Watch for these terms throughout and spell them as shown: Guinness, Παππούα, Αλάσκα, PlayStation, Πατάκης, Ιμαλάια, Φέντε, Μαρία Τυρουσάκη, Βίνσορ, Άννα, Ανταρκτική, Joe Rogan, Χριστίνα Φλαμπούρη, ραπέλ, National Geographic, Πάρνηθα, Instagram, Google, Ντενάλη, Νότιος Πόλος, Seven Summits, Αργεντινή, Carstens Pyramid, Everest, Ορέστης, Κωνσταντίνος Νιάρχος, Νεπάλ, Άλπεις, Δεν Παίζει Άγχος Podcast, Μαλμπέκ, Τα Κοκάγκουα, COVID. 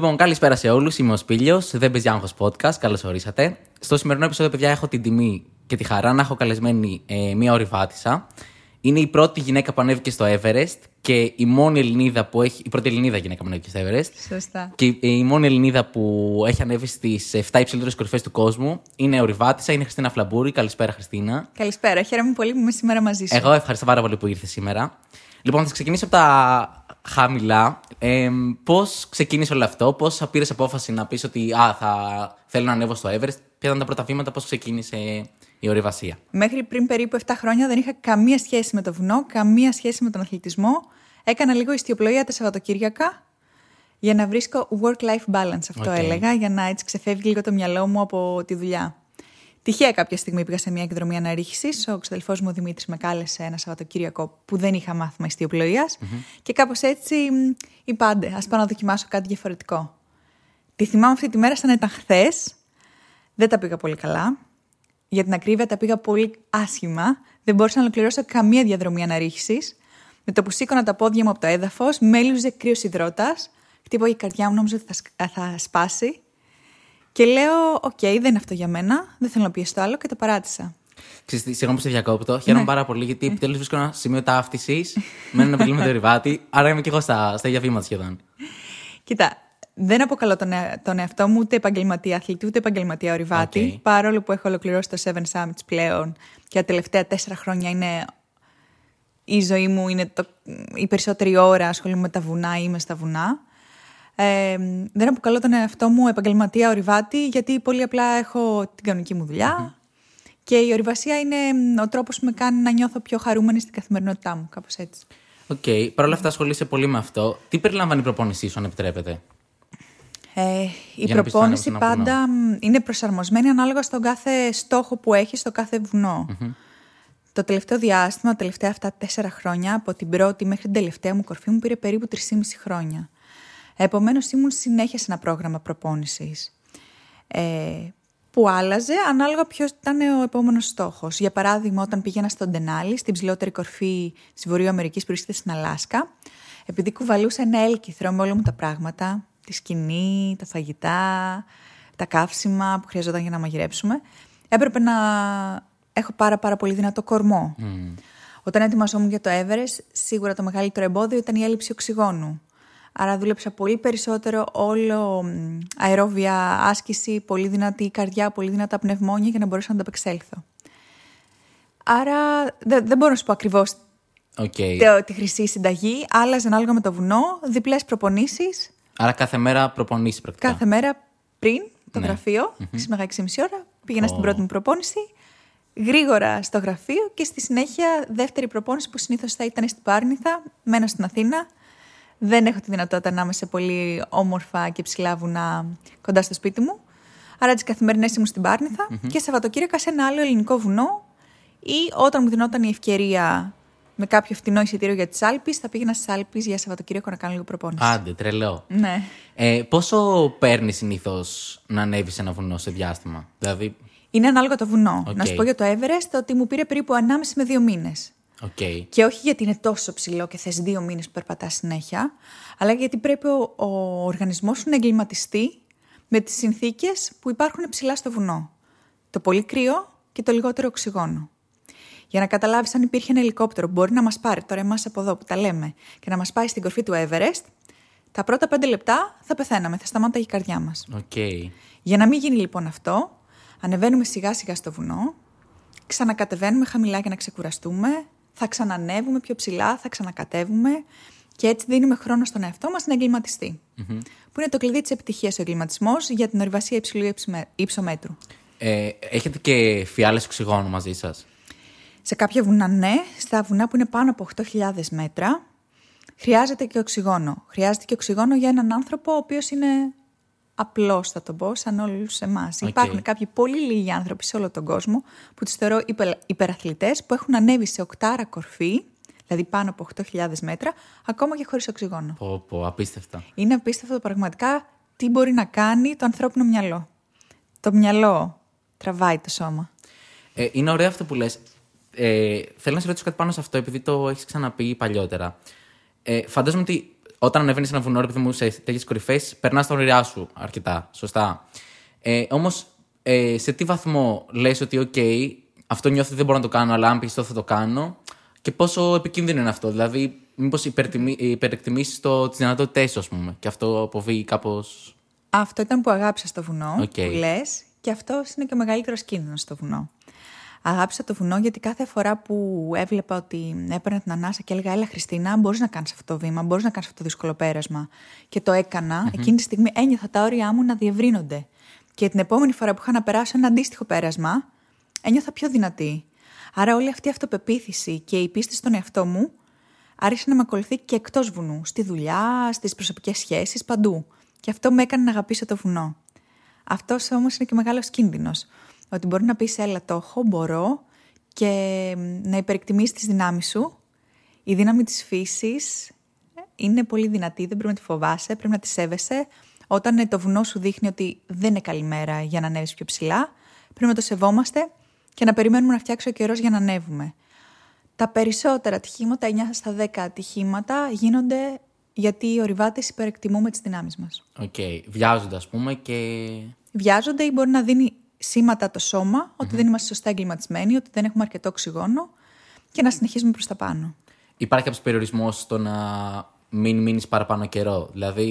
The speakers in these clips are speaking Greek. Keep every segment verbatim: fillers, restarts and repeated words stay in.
Λοιπόν, καλησπέρα σε όλους. Είμαι ο Σπίλιος. Δεν Παίζει Άγχος Podcast. Καλώς ορίσατε. Στο σημερινό επεισόδιο, παιδιά, έχω την τιμή και τη χαρά να έχω καλεσμένη ε, μία ορειβάτισσα. Είναι η πρώτη γυναίκα που ανέβηκε στο Everest και η μόνη Ελληνίδα που έχει. Η πρώτη Ελληνίδα γυναίκα που ανέβηκε στο Everest. Σωστά. Και η, η μόνη Ελληνίδα που έχει ανέβει στις εφτά υψηλότερες κορυφές του κόσμου. Είναι ορειβάτισσα, είναι Χριστίνα Φλαμπούρη. Καλησπέρα, Χριστίνα. Καλησπέρα. Χαίρομαι πολύ που είμαι σήμερα μαζί σου. Εγώ ευχαριστώ πάρα πολύ που ήρθε σήμερα. Λοιπόν, θα ξεκινήσω από τα χαμηλά. Ε, πώς ξεκίνησε όλο αυτό, πώς πήρες απόφαση να πεις ότι α, θα θέλω να ανέβω στο Everest, ποια ήταν τα πρώτα βήματα, πώς ξεκίνησε η ορειβασία? Μέχρι πριν περίπου εφτά χρόνια δεν είχα καμία σχέση με το βουνό, καμία σχέση με τον αθλητισμό. Έκανα λίγο ιστιοπλοεία τα Σαββατοκύριακα για να βρίσκω work-life balance, αυτό okay. έλεγα, για να έτσι ξεφεύγει λίγο το μυαλό μου από τη δουλειά. Τυχαία κάποια στιγμή πήγα σε μια εκδρομή αναρρίχησης. Ο ξαδελφός μου ο Δημήτρης με κάλεσε ένα Σαββατοκύριακο που δεν είχα μάθημα ιστιοπλοείας. Mm-hmm. Και κάπως έτσι είπα: άντε, ας πάω να δοκιμάσω κάτι διαφορετικό. Τη θυμάμαι αυτή τη μέρα σαν να ήταν χθες. Δεν τα πήγα πολύ καλά. Για την ακρίβεια, τα πήγα πολύ άσχημα. Δεν μπορούσα να ολοκληρώσω καμία διαδρομή αναρρίχησης. Με το που σήκωνα τα πόδια μου από το έδαφος, μέλουζε κρύος υδρότας. Χτύπαγε η καρδιά μου, νόμιζα ότι θα, θα σπάσει. Και λέω: Οκ, okay, δεν είναι αυτό για μένα, δεν θέλω να πιεστώ άλλο και το παράτησα. Συγγνώμη που σε διακόπτω. Χαίρομαι πάρα πολύ γιατί επιτέλους βρίσκω ένα σημείο ταύτισης με έναν επαγγελματικό ορειβάτη. Άρα είμαι και εγώ στα, στα ίδια βήματα σχεδόν. Κοίτα, δεν αποκαλώ τον, ε, τον εαυτό μου ούτε επαγγελματία αθλητή ούτε επαγγελματία ορειβάτη. Okay. Παρόλο που έχω ολοκληρώσει το Seven Summits πλέον και τα τελευταία τέσσερα χρόνια είναι. Η ζωή μου είναι το, η περισσότερη ώρα ασχολούμαι με τα βουνά ή είμαι στα βουνά. Ε, δεν αποκαλώ τον εαυτό μου επαγγελματία ορειβάτη, γιατί πολύ απλά έχω την κανονική μου δουλειά mm-hmm. και η ορειβασία είναι ο τρόπος που με κάνει να νιώθω πιο χαρούμενη στην καθημερινότητά μου, κάπως έτσι. Οκ. Okay. Παρ' όλα αυτά, ασχολείσαι πολύ με αυτό. Τι περιλαμβάνει η προπόνησή σου, αν επιτρέπετε? Ε, η προπόνηση πάντα είναι προσαρμοσμένη ανάλογα στον κάθε στόχο που έχει, στο κάθε βουνό. Mm-hmm. Το τελευταίο διάστημα, τα τελευταία αυτά τέσσερα χρόνια, από την πρώτη μέχρι την τελευταία μου κορφή, μου πήρε περίπου τρία και μισό χρόνια. Επομένως ήμουν συνέχεια σε ένα πρόγραμμα προπόνησης ε, που άλλαζε ανάλογα ποιος ήταν ο επόμενος στόχος. Για παράδειγμα, όταν πήγαινα στον Ντενάλη, στην ψηλότερη κορφή της Βορειοαμερικής που βρίσκεται στην Αλάσκα, επειδή κουβαλούσα ένα έλκυθρο με όλα μου τα πράγματα, τη σκηνή, τα φαγητά, τα καύσιμα που χρειαζόταν για να μαγειρέψουμε, έπρεπε να έχω πάρα, πάρα πολύ δυνατό κορμό. Mm. Όταν ετοιμαζόμουν για το Everest, σίγουρα το μεγαλύτερο εμπόδιο ήταν η έλλειψη οξυγόνου. Άρα δούλεψα πολύ περισσότερο όλο αερόβια άσκηση, πολύ δυνατή καρδιά, πολύ δυνατά πνευμόνια για να μπορούσα να ανταπεξέλθω. Άρα δεν δε μπορώ να σου πω ακριβώς okay. τη χρυσή συνταγή, άλλαζε ανάλογα με το βουνό, διπλές προπονήσεις. Άρα κάθε μέρα προπονήσεις πρακτικά. Κάθε μέρα πριν το ναι. γραφείο, στις mm-hmm. έξι και μισή ώρα, πήγαινα oh. στην πρώτη μου προπόνηση, γρήγορα στο γραφείο και στη συνέχεια δεύτερη προπόνηση που συνήθως θα ήταν στην Πάρνηθα, μένω στην Αθήνα. Δεν έχω τη δυνατότητα να είμαι σε πολύ όμορφα και ψηλά βουνά κοντά στο σπίτι μου. Άρα τις καθημερινές ήμουν στην Πάρνηθα mm-hmm. και Σαββατοκύριακα σε ένα άλλο ελληνικό βουνό ή όταν μου δινόταν η ευκαιρία με κάποιο φτηνό εισιτήριο για τις Άλπεις, θα πήγαινα στις Άλπεις για Σαββατοκύριακο να κάνω λίγο προπόνηση. Άντε, τρελό. Ναι. Ε, πόσο παίρνει συνήθως να ανέβει σε ένα βουνό σε διάστημα, δηλαδή? Είναι ανάλογα το βουνό. Okay. Να σου πω για το Everest ότι μου πήρε περίπου ενάμιση με δύο μήνες. Okay. Και όχι γιατί είναι τόσο ψηλό και θες δύο μήνες που περπατάς συνέχεια, αλλά γιατί πρέπει ο, ο οργανισμός σου να εγκλιματιστεί με τις συνθήκες που υπάρχουν ψηλά στο βουνό. Το πολύ κρύο και το λιγότερο οξυγόνο. Για να καταλάβεις, αν υπήρχε ένα ελικόπτερο που μπορεί να μας πάρει τώρα εμάς από εδώ που τα λέμε και να μας πάει στην κορφή του Everest, τα πρώτα πέντε λεπτά θα πεθαίναμε, θα σταμάταγε η καρδιά μας. Okay. Για να μην γίνει λοιπόν αυτό, ανεβαίνουμε σιγά σιγά στο βουνό, ξανακατεβαίνουμε χαμηλά για να ξεκουραστούμε. Θα ξανανεύουμε πιο ψηλά, θα ξανακατεύουμε και έτσι δίνουμε χρόνο στον εαυτό μας να εγκλιματιστεί. Mm-hmm. Που είναι το κλειδί της επιτυχίας ο εγκλιματισμός για την ορειβασία υψηλού υψομέτρου. Ε, έχετε και φιάλες οξυγόνου μαζί σας? Σε κάποια βουνά, ναι. Στα βουνά που είναι πάνω από οκτώ χιλιάδες μέτρα, χρειάζεται και οξυγόνο. Χρειάζεται και οξυγόνο για έναν άνθρωπο ο οποίος είναι απλός, θα τον πω, σαν όλους εμάς. Okay. Υπάρχουν κάποιοι πολύ λίγοι άνθρωποι σε όλο τον κόσμο που τους θεωρώ υπε, υπεραθλητές που έχουν ανέβει σε οκτάρα κορφή, δηλαδή πάνω από οκτώ χιλιάδες μέτρα, ακόμα και χωρίς οξυγόνο. Πω, πω, απίστευτα. Είναι απίστευτο πραγματικά τι μπορεί να κάνει το ανθρώπινο μυαλό. Το μυαλό τραβάει το σώμα. Ε, είναι ωραίο αυτό που λες. Ε, θέλω να σε ρωτήσω κάτι πάνω σε αυτό, επειδή το έχεις ξαναπεί παλιότερα. Ε, φαντάζομαι ότι όταν ανεβαίνει σε ένα βουνό, επειδή μου σε τέτοιες κορυφές, περνά τα όρια σου αρκετά. Σωστά. Ε, όμως, ε, σε τι βαθμό λες ότι, οκ, okay, αυτό νιώθω ότι δεν μπορώ να το κάνω, αλλά αν πιστώ θα το κάνω, και πόσο επικίνδυνο είναι αυτό. Δηλαδή, μήπως υπερεκτιμήσεις τις δυνατότητές σου, ας πούμε, και αυτό αποβεί κάπως. Αυτό ήταν που αγάπησα στο βουνό, okay. που λες, και αυτό είναι και ο μεγαλύτερος κίνδυνος στο βουνό. Αγάπησα το βουνό γιατί κάθε φορά που έβλεπα ότι έπαιρνα την ανάσα και έλεγα: Έλα, Χριστίνα, μπορείς να κάνεις αυτό το βήμα, μπορείς να κάνεις αυτό το δύσκολο πέρασμα. Και το έκανα, mm-hmm. εκείνη τη στιγμή ένιωθα τα όρια μου να διευρύνονται. Και την επόμενη φορά που είχα να περάσω ένα αντίστοιχο πέρασμα, ένιωθα πιο δυνατή. Άρα όλη αυτή η αυτοπεποίθηση και η πίστη στον εαυτό μου άρχισε να με ακολουθεί και εκτός βουνού, στη δουλειά, στις προσωπικές σχέσεις, παντού. Και αυτό με έκανε να αγαπήσω το βουνό. Αυτός όμως είναι και μεγάλος κίνδυνος. Ότι μπορεί να πεις έλα το έχω, μπορώ, και να υπερεκτιμήσεις τις δυνάμεις σου. Η δύναμη της φύσης είναι πολύ δυνατή, δεν πρέπει να τη φοβάσαι, πρέπει να τη σέβεσαι. Όταν το βουνό σου δείχνει ότι δεν είναι καλή μέρα για να ανέβεις πιο ψηλά, πρέπει να το σεβόμαστε και να περιμένουμε να φτιάξει ο καιρός για να ανέβουμε. Τα περισσότερα ατυχήματα, εννιά στα δέκα ατυχήματα, γίνονται γιατί οι ορειβάτες υπερεκτιμούμε τις δυνάμεις μας. Οκ. Okay. Βιάζονται, ας πούμε, και. Βιάζονται ή μπορεί να δίνει σήματα το σώμα, ότι mm-hmm. δεν είμαστε σωστά εγκληματισμένοι, ότι δεν έχουμε αρκετό οξυγόνο, και να συνεχίζουμε προς τα πάνω. Υπάρχει κάποιος περιορισμός στο να μην μείνεις παραπάνω καιρό. Δηλαδή,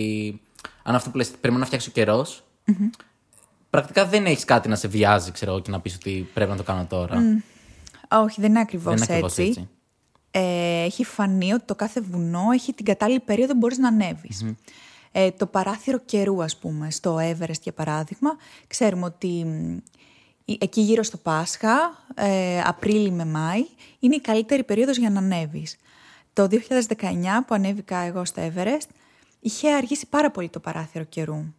αν αυτό που λες, περιμένω να φτιάξει ο καιρός, mm-hmm. πρακτικά δεν έχεις κάτι να σε βιάζει, ξέρω, και να πεις ότι πρέπει να το κάνω τώρα. Mm. Όχι, δεν είναι ακριβώς έτσι. έτσι. Ε, έχει φανεί ότι το κάθε βουνό έχει την κατάλληλη περίοδο που μπορείς να ανέβεις. Mm-hmm. Ε, το παράθυρο καιρού, ας πούμε, στο Everest για παράδειγμα, ξέρουμε ότι εκεί γύρω στο Πάσχα, ε, Απρίλη με Μάη, είναι η καλύτερη περίοδος για να ανέβεις. Το δύο χιλιάδες δεκαεννιά που ανέβηκα εγώ στο Everest, είχε αργήσει πάρα πολύ το παράθυρο καιρού.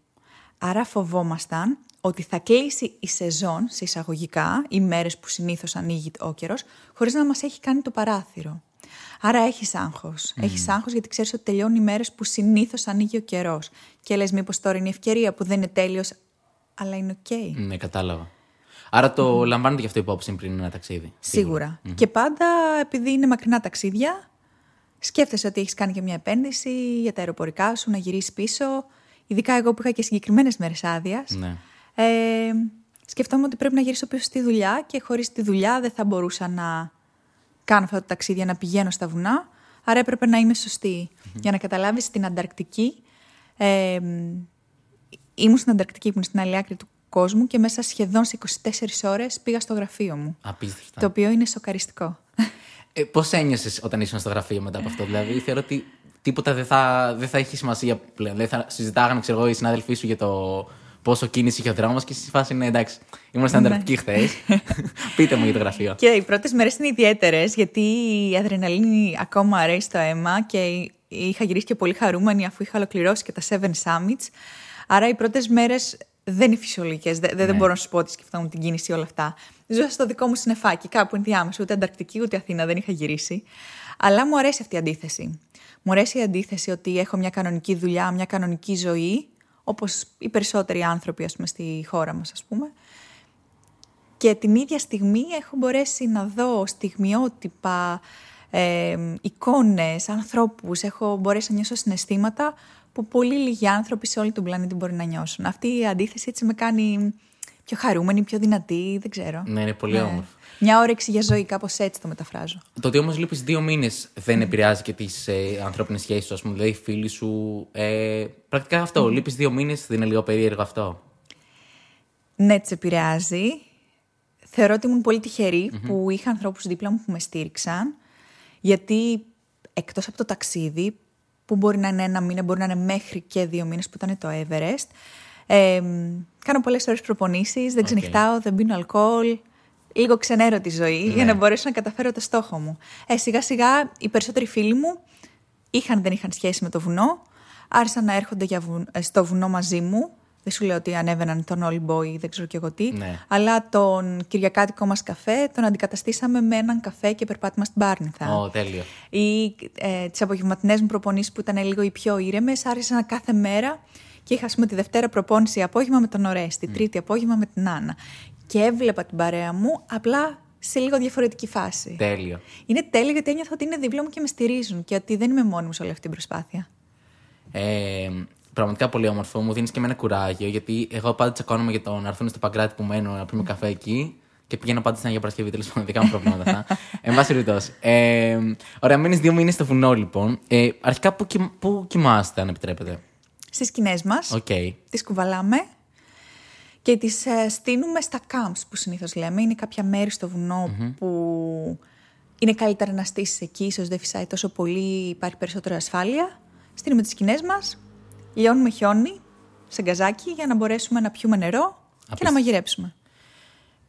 Άρα φοβόμασταν ότι θα κλείσει η σεζόν, σε εισαγωγικά, οι μέρες που συνήθως ανοίγει ο καιρός, χωρίς να μας έχει κάνει το παράθυρο. Άρα έχεις άγχος. Mm. Έχεις άγχος γιατί ξέρεις ότι τελειώνουν οι μέρες που συνήθως ανοίγει ο καιρός. Και λες, μήπως τώρα είναι η ευκαιρία που δεν είναι τέλειος, αλλά είναι οκ. Okay. Ναι, κατάλαβα. Άρα το mm. λαμβάνετε γι' αυτό υπόψη πριν ένα ταξίδι. Σίγουρα. Mm. Και πάντα, επειδή είναι μακρινά ταξίδια, σκέφτεσαι ότι έχεις κάνει και μια επένδυση για τα αεροπορικά σου, να γυρίσεις πίσω. Ειδικά εγώ που είχα και συγκεκριμένες μέρες άδειας. Ναι. Ε, σκεφτόμουν ότι πρέπει να γυρίσω πίσω στη δουλειά και χωρίς τη δουλειά δεν θα μπορούσα να κάνω αυτά τα ταξίδια, να πηγαίνω στα βουνά, άρα έπρεπε να είμαι σωστή. Mm-hmm. Για να καταλάβεις, στην Ανταρκτική, ε, ήμουν στην Ανταρκτική, ήμουν στην άλλη άκρη του κόσμου και μέσα σχεδόν σε είκοσι τέσσερις ώρες πήγα στο γραφείο μου. Απίστευτα. Το οποίο είναι σοκαριστικό. Ε, πώς ένιωσες όταν ήσουν στο γραφείο μετά από αυτό, δηλαδή? Θεωρώ ότι τίποτα δεν θα, δεν θα έχει σημασία πλέον. Δηλαδή θα συζητάγανε, ξέρω εγώ, οι συνάδελφοί σου για το πόσο κίνηση είχε ο δρόμος και στη φάση είναι εντάξει. Ήμουν στην Ανταρκτική χθες. Πείτε μου για το γραφείο. Και οι πρώτες μέρες είναι ιδιαίτερες γιατί η αδρεναλίνη ακόμα ρέει στο αίμα και είχα γυρίσει και πολύ χαρούμενη αφού είχα ολοκληρώσει και τα Seven Summits. Άρα οι πρώτες μέρες δεν είναι φυσιολογικές. Δεν, ναι. δεν μπορώ να σου πω ότι σκεφτόμουν την κίνηση όλα αυτά. Ζούσα στο δικό μου συννεφάκι, κάπου ενδιάμεσα, ούτε Ανταρκτική ούτε Αθήνα, δεν είχα γυρίσει. Αλλά μου αρέσει αυτή η αντίθεση. Μου αρέσει η αντίθεση ότι έχω μια κανονική δουλειά, μια κανονική ζωή, όπως οι περισσότεροι άνθρωποι, ας πούμε, στη χώρα μας, ας πούμε. Και την ίδια στιγμή έχω μπορέσει να δω στιγμιότυπα, ε, εικόνες, ανθρώπους. Έχω μπορέσει να νιώσω συναισθήματα που πολύ λίγοι άνθρωποι σε όλη τον πλανήτη μπορεί να νιώσουν. Αυτή η αντίθεση έτσι με κάνει πιο χαρούμενη, πιο δυνατή, δεν ξέρω. Ναι, είναι πολύ όμορφο. Μια όρεξη για ζωή, κάπως έτσι το μεταφράζω. Το ότι όμως λείπεις δύο μήνες δεν mm. επηρεάζει και τις ε, ανθρώπινες σχέσεις σου, ας πούμε, δηλαδή φίλοι σου. Ε, πρακτικά αυτό. Mm. Λείπεις δύο μήνες, δεν είναι λίγο περίεργο αυτό? Ναι, τις επηρεάζει. Θεωρώ ότι ήμουν πολύ τυχερή mm-hmm. που είχα ανθρώπους δίπλα μου που με στήριξαν. Γιατί εκτός από το ταξίδι, που μπορεί να είναι ένα μήνα, μπορεί να είναι μέχρι και δύο μήνες που ήταν το Everest, ε, κάνω πολλές ώρες προπονήσεις, δεν ξενυχτάω, okay. δεν πίνω αλκοόλ. Λίγο ξενέρω τη ζωή ναι. για να μπορέσω να καταφέρω το στόχο μου. Ε, σιγά σιγά οι περισσότεροι φίλοι μου είχαν, δεν είχαν σχέση με το βουνό. Άρχισαν να έρχονται για βουνό, στο βουνό μαζί μου. Δεν σου λέω ότι ανέβαιναν τον All Boy, δεν ξέρω και εγώ τι. Ναι. Αλλά τον κυριακάτικο μας καφέ τον αντικαταστήσαμε με έναν καφέ και περπάτημα στην Πάρνηθα. Oh, τέλειο. Ή ε, τις απογευματινές μου προπονήσεις που ήταν λίγο οι πιο ήρεμες, άρχισαν κάθε μέρα και είχα, ας πούμε, τη Δευτέρα προπόνηση απόγευμα με τον Ορέστη, mm. Τρίτη απόγευμα με την Άννα. Και έβλεπα την παρέα μου, απλά σε λίγο διαφορετική φάση. Τέλειο. Είναι τέλειο γιατί ένιωθα ότι είναι δίπλα μου και με στηρίζουν και ότι δεν είμαι μόνη μου σε όλη αυτή την προσπάθεια. Ε, πραγματικά πολύ όμορφο, μου δίνεις και εμένα κουράγιο, γιατί εγώ πάντα τσακώνομαι για το να έρθουν στο Παγκράτη που μένω να πούμε καφέ εκεί και πηγαίνω πάντα στην Αγία Παρασκευή. Τέλος πάντων, δικά μου προβλήματα αυτά. Εν πάση περιπτώσει. Ε, ωραία, μένεις δύο μήνες στο βουνό, λοιπόν. Ε, αρχικά, πού, κοι, πού κοιμάστε, αν επιτρέπετε? Στις σκηνές μας. Okay. Τις κουβαλάμε και τις ε, στείνουμε στα camps που συνήθως λέμε. Είναι κάποια μέρη στο βουνό mm-hmm. που είναι καλύτερα να στήσεις εκεί, ίσως δεν φυσάει τόσο πολύ, υπάρχει περισσότερη ασφάλεια. Στείνουμε τις σκηνές μας, λιώνουμε χιόνι σε γκαζάκι για να μπορέσουμε να πιούμε νερό Απίστη. και να μαγειρέψουμε.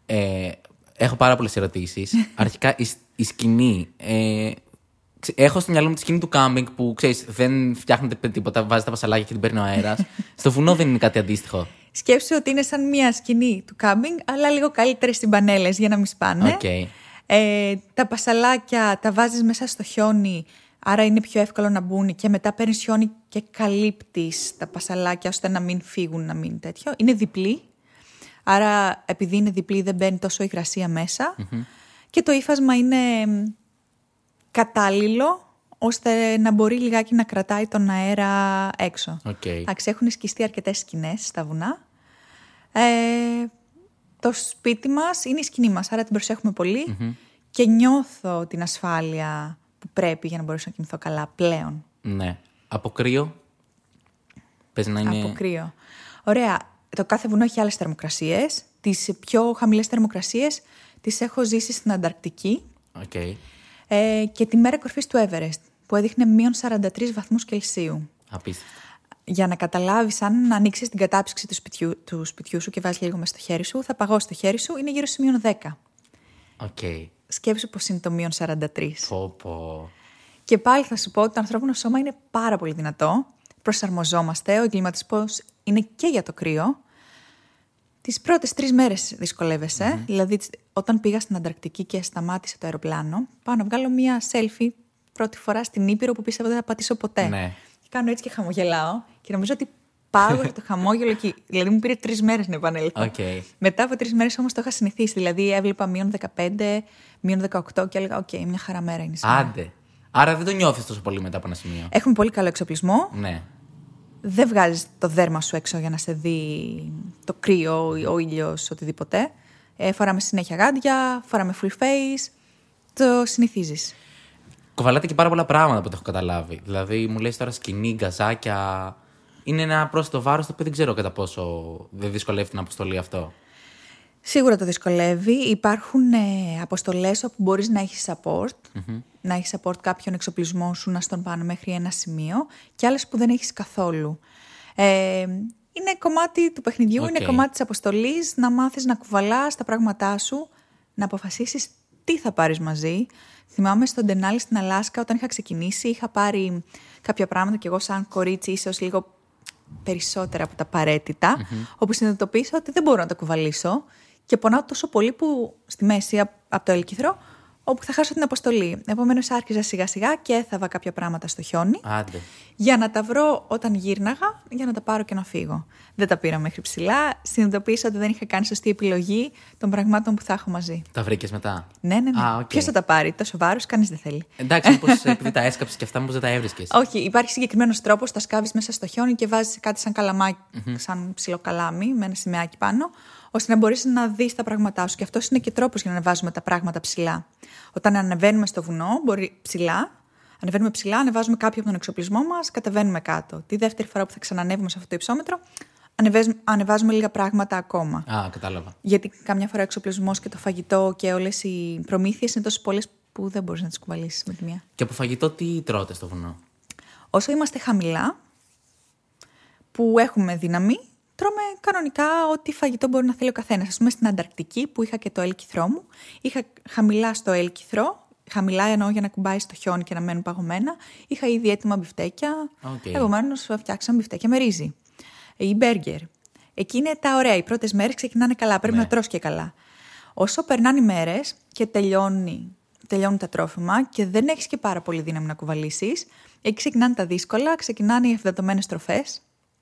Ε, έχω πάρα πολλές ερωτήσεις. Αρχικά, η, η σκηνή. Ε, έχω στο μυαλό μου τη σκηνή του κάμπινγκ που ξέρεις, δεν φτιάχνετε τίποτα, βάζει τα πασαλάκια και την παίρνει ο αέρας. Στο βουνό δεν είναι κάτι αντίστοιχο? Σκέψου ότι είναι σαν μια σκηνή του κάμπινγκ, αλλά λίγο καλύτερες τυμπανέλες για να μην σπάνε. Okay. Ε, τα πασαλάκια τα βάζεις μέσα στο χιόνι, άρα είναι πιο εύκολο να μπουν και μετά παίρνεις χιόνι και καλύπτεις τα πασαλάκια ώστε να μην φύγουν, να μην τέτοιο. Είναι διπλή. Άρα, επειδή είναι διπλή, δεν μπαίνει τόσο υγρασία μέσα. Mm-hmm. Και το ύφασμα είναι κατάλληλο ώστε να μπορεί λιγάκι να κρατάει τον αέρα έξω. Okay. Έχουν σκιστεί αρκετές σκηνές στα βουνά. Ε, το σπίτι μας είναι η σκηνή μας, άρα την προσέχουμε πολύ. Mm-hmm. Και νιώθω την ασφάλεια που πρέπει για να μπορέσω να κοιμηθώ καλά πλέον. Ναι. Από κρύο. Πες να είναι... Από κρύο. Ωραία. Το κάθε βουνό έχει άλλες θερμοκρασίες. Τις πιο χαμηλές θερμοκρασίες τις έχω ζήσει στην Ανταρκτική. Okay. Ε, και τη μέρα κορφής του Everest, που έδειχνε μείον σαράντα τρεις βαθμούς Κελσίου. Απίστευτο. Για να καταλάβεις, αν ανοίξεις την κατάψυξη του σπιτιού, του σπιτιού σου και βάζεις λίγο μέσα στο χέρι σου, θα παγώσει το χέρι σου, είναι γύρω στους μείον δέκα. Okay. Σκέψου πως είναι το μείον σαράντα τρία. Πω, πω. Και πάλι θα σου πω ότι το ανθρώπινο σώμα είναι πάρα πολύ δυνατό. Προσαρμοζόμαστε. Ο εγκληματισμός είναι και για το κρύο. Τις πρώτες τρεις μέρες δυσκολεύεσαι. Mm-hmm. Δηλαδή, όταν πήγα στην Ανταρκτική και σταμάτησε το αεροπλάνο, πάω να βγάλω μία selfie πρώτη φορά στην Ήπειρο που πίστευα δεν θα πατήσω ποτέ. Ναι. Και κάνω έτσι και χαμογελάω. Και νομίζω ότι πάγωσε το χαμόγελο εκεί. Δηλαδή, μου πήρε τρεις μέρες να επανέλθω. Okay. Μετά από τρεις μέρες όμως το είχα συνηθίσει. Δηλαδή, έβλεπα μείον δεκαπέντε, μείον δεκαοκτώ και έλεγα: Οκ, okay, μια χαρά μέρα είναι σήμερα. Άντε. Άρα δεν το νιώθεις τόσο πολύ μετά από ένα σημείο. Έχουμε πολύ καλό εξοπλισμό. Ναι. Δεν βγάζεις το δέρμα σου έξω για να σε δει το κρύο, ο ήλιος, οτιδήποτε. Ε, φοράμε συνέχεια γάντια, φοράμε full face. Το συνηθίζεις. Κοβαλάτε και πάρα πολλά πράγματα που το έχω καταλάβει. Δηλαδή, μου λες τώρα σκηνή, γκαζάκια. Είναι ένα πρόσθετο βάρος το οποίο δεν ξέρω κατά πόσο δεν δυσκολεύει την αποστολή αυτό. Σίγουρα το δυσκολεύει. Υπάρχουν ε, αποστολές όπου μπορείς να έχεις support, mm-hmm. να έχεις support κάποιον εξοπλισμό σου, να στον πάνε μέχρι ένα σημείο, και άλλες που δεν έχεις καθόλου. Ε, είναι κομμάτι του παιχνιδιού, okay. είναι κομμάτι της αποστολής, να μάθεις να κουβαλάς τα πράγματά σου, να αποφασίσεις τι θα πάρεις μαζί. Θυμάμαι στον Ντενάλη στην Αλάσκα, όταν είχα ξεκινήσει, είχα πάρει κάποια πράγματα και εγώ σαν κορίτσι ίσως λίγο περισσότερα από τα απαραίτητα, mm-hmm. όπου συνειδητοποίησα ότι δεν μπορώ να τα κουβαλήσω. Και πονάω τόσο πολύ που στη μέση από το ελκυθρό, όπου θα χάσω την αποστολή. Επομένως, άρχιζα σιγά-σιγά και έθαβα κάποια πράγματα στο χιόνι. Άντε. Για να τα βρω όταν γύρναγα, για να τα πάρω και να φύγω. Δεν τα πήρα μέχρι ψηλά. Συνειδητοποίησα ότι δεν είχα κάνει σωστή επιλογή των πραγμάτων που θα έχω μαζί. Τα βρήκες μετά? Ναι, ναι, ναι. Ah, okay. Ποιος θα τα πάρει? Τόσο βάρος, κανείς δεν θέλει. Εντάξει, μήπως επειδή τα έσκαψες και αυτά, μήπως δεν τα έβρισκες. Όχι, υπάρχει συγκεκριμένος τρόπος. Τα σκάβεις μέσα στο χιόνι και βάζεις κάτι σαν καλαμάκι, mm-hmm. σαν ψηλό καλάμι, με ένα σημαίακι πάνω, ώστε να μπορείς να δεις τα πράγματά σου. Και αυτός είναι και τρόπος για να ανεβάζουμε τα πράγματα ψηλά. Όταν ανεβαίνουμε στο βουνό, μπορεί ψηλά, ανεβαίνουμε ψηλά, ανεβάζουμε κάποιο από τον εξοπλισμό μας, κατεβαίνουμε κάτω. Τη δεύτερη φορά που θα ξανανεύουμε σε αυτό το υψόμετρο, ανεβάζουμε, ανεβάζουμε λίγα πράγματα ακόμα. Α, κατάλαβα. Γιατί καμιά φορά ο εξοπλισμός και το φαγητό και όλες οι προμήθειες είναι τόσο πολλές που δεν μπορείς να τις κουβαλήσεις με τη μία. Και από φαγητό τι τρώτε στο βουνό? Όσο είμαστε χαμηλά, που έχουμε δύναμη, τρώμε κανονικά ό,τι φαγητό μπορεί να θέλει ο καθένας. Ας πούμε στην Ανταρκτική που είχα και το έλκυθρό μου, είχα χαμηλά στο έλκυθρο, χαμηλά εννοώ για να κουμπάει στο χιόνι και να μένουν παγωμένα, είχα ήδη έτοιμα μπιφτέκια, okay. επομένως φτιάξαμε μπιφτέκια με ρύζι ή μπέργκερ. Εκεί είναι τα ωραία, οι πρώτες μέρες ξεκινάνε καλά, πρέπει ναι. να τρως και καλά. Όσο περνάνε οι μέρες και τελειώνει, τελειώνουν τα τρόφιμα και δεν έχεις και πάρα πολύ δύναμη να κουβαλήσεις, εκεί ξεκινάνε τα δύσκολα, ξεκινάνε οι εφηδατωμένες τροφές.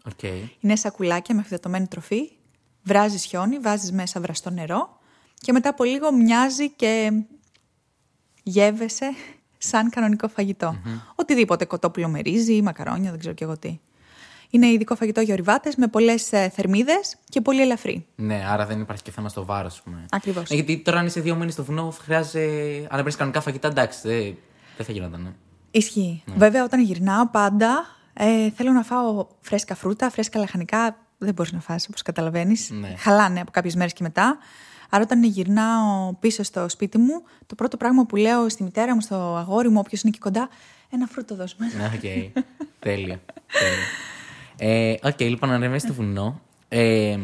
Okay. Είναι σακουλάκια με φυδατωμένη τροφή, βράζεις χιόνι, βάζεις μέσα βραστό νερό και μετά από λίγο μοιάζει και γεύεσαι σαν κανονικό φαγητό. Mm-hmm. Οτιδήποτε, κοτόπουλο με ρύζι, μακαρόνια, δεν ξέρω και εγώ τι. Είναι ειδικό φαγητό για ορειβάτες με πολλές θερμίδες και πολύ ελαφρύ. Ναι, άρα δεν υπάρχει και θέμα στο βάρος, ας πούμε. Ακριβώς. Ναι, γιατί τώρα, αν είσαι δύο μήνες στο βουνό, χρειάζεται. Αν παίρνει κανονικά φαγητά, εντάξει, δεν, δεν θα γινόταν. Ναι. Ισχύει. Ναι. Βέβαια, όταν γυρνάω πάντα, ε, θέλω να φάω φρέσκα φρούτα, φρέσκα λαχανικά. Δεν μπορείς να φας, όπως καταλαβαίνεις. Ναι. Χαλάνε από κάποιες μέρες και μετά. Άρα, όταν γυρνάω πίσω στο σπίτι μου, το πρώτο πράγμα που λέω στη μητέρα μου, στο αγόρι μου, όποιος είναι εκεί κοντά, ένα φρούτο δώσουμε. Okay. Τέλεια. Τέλεια. Οκ, okay, λοιπόν, ανεβαίνεις στο βουνό. Ε,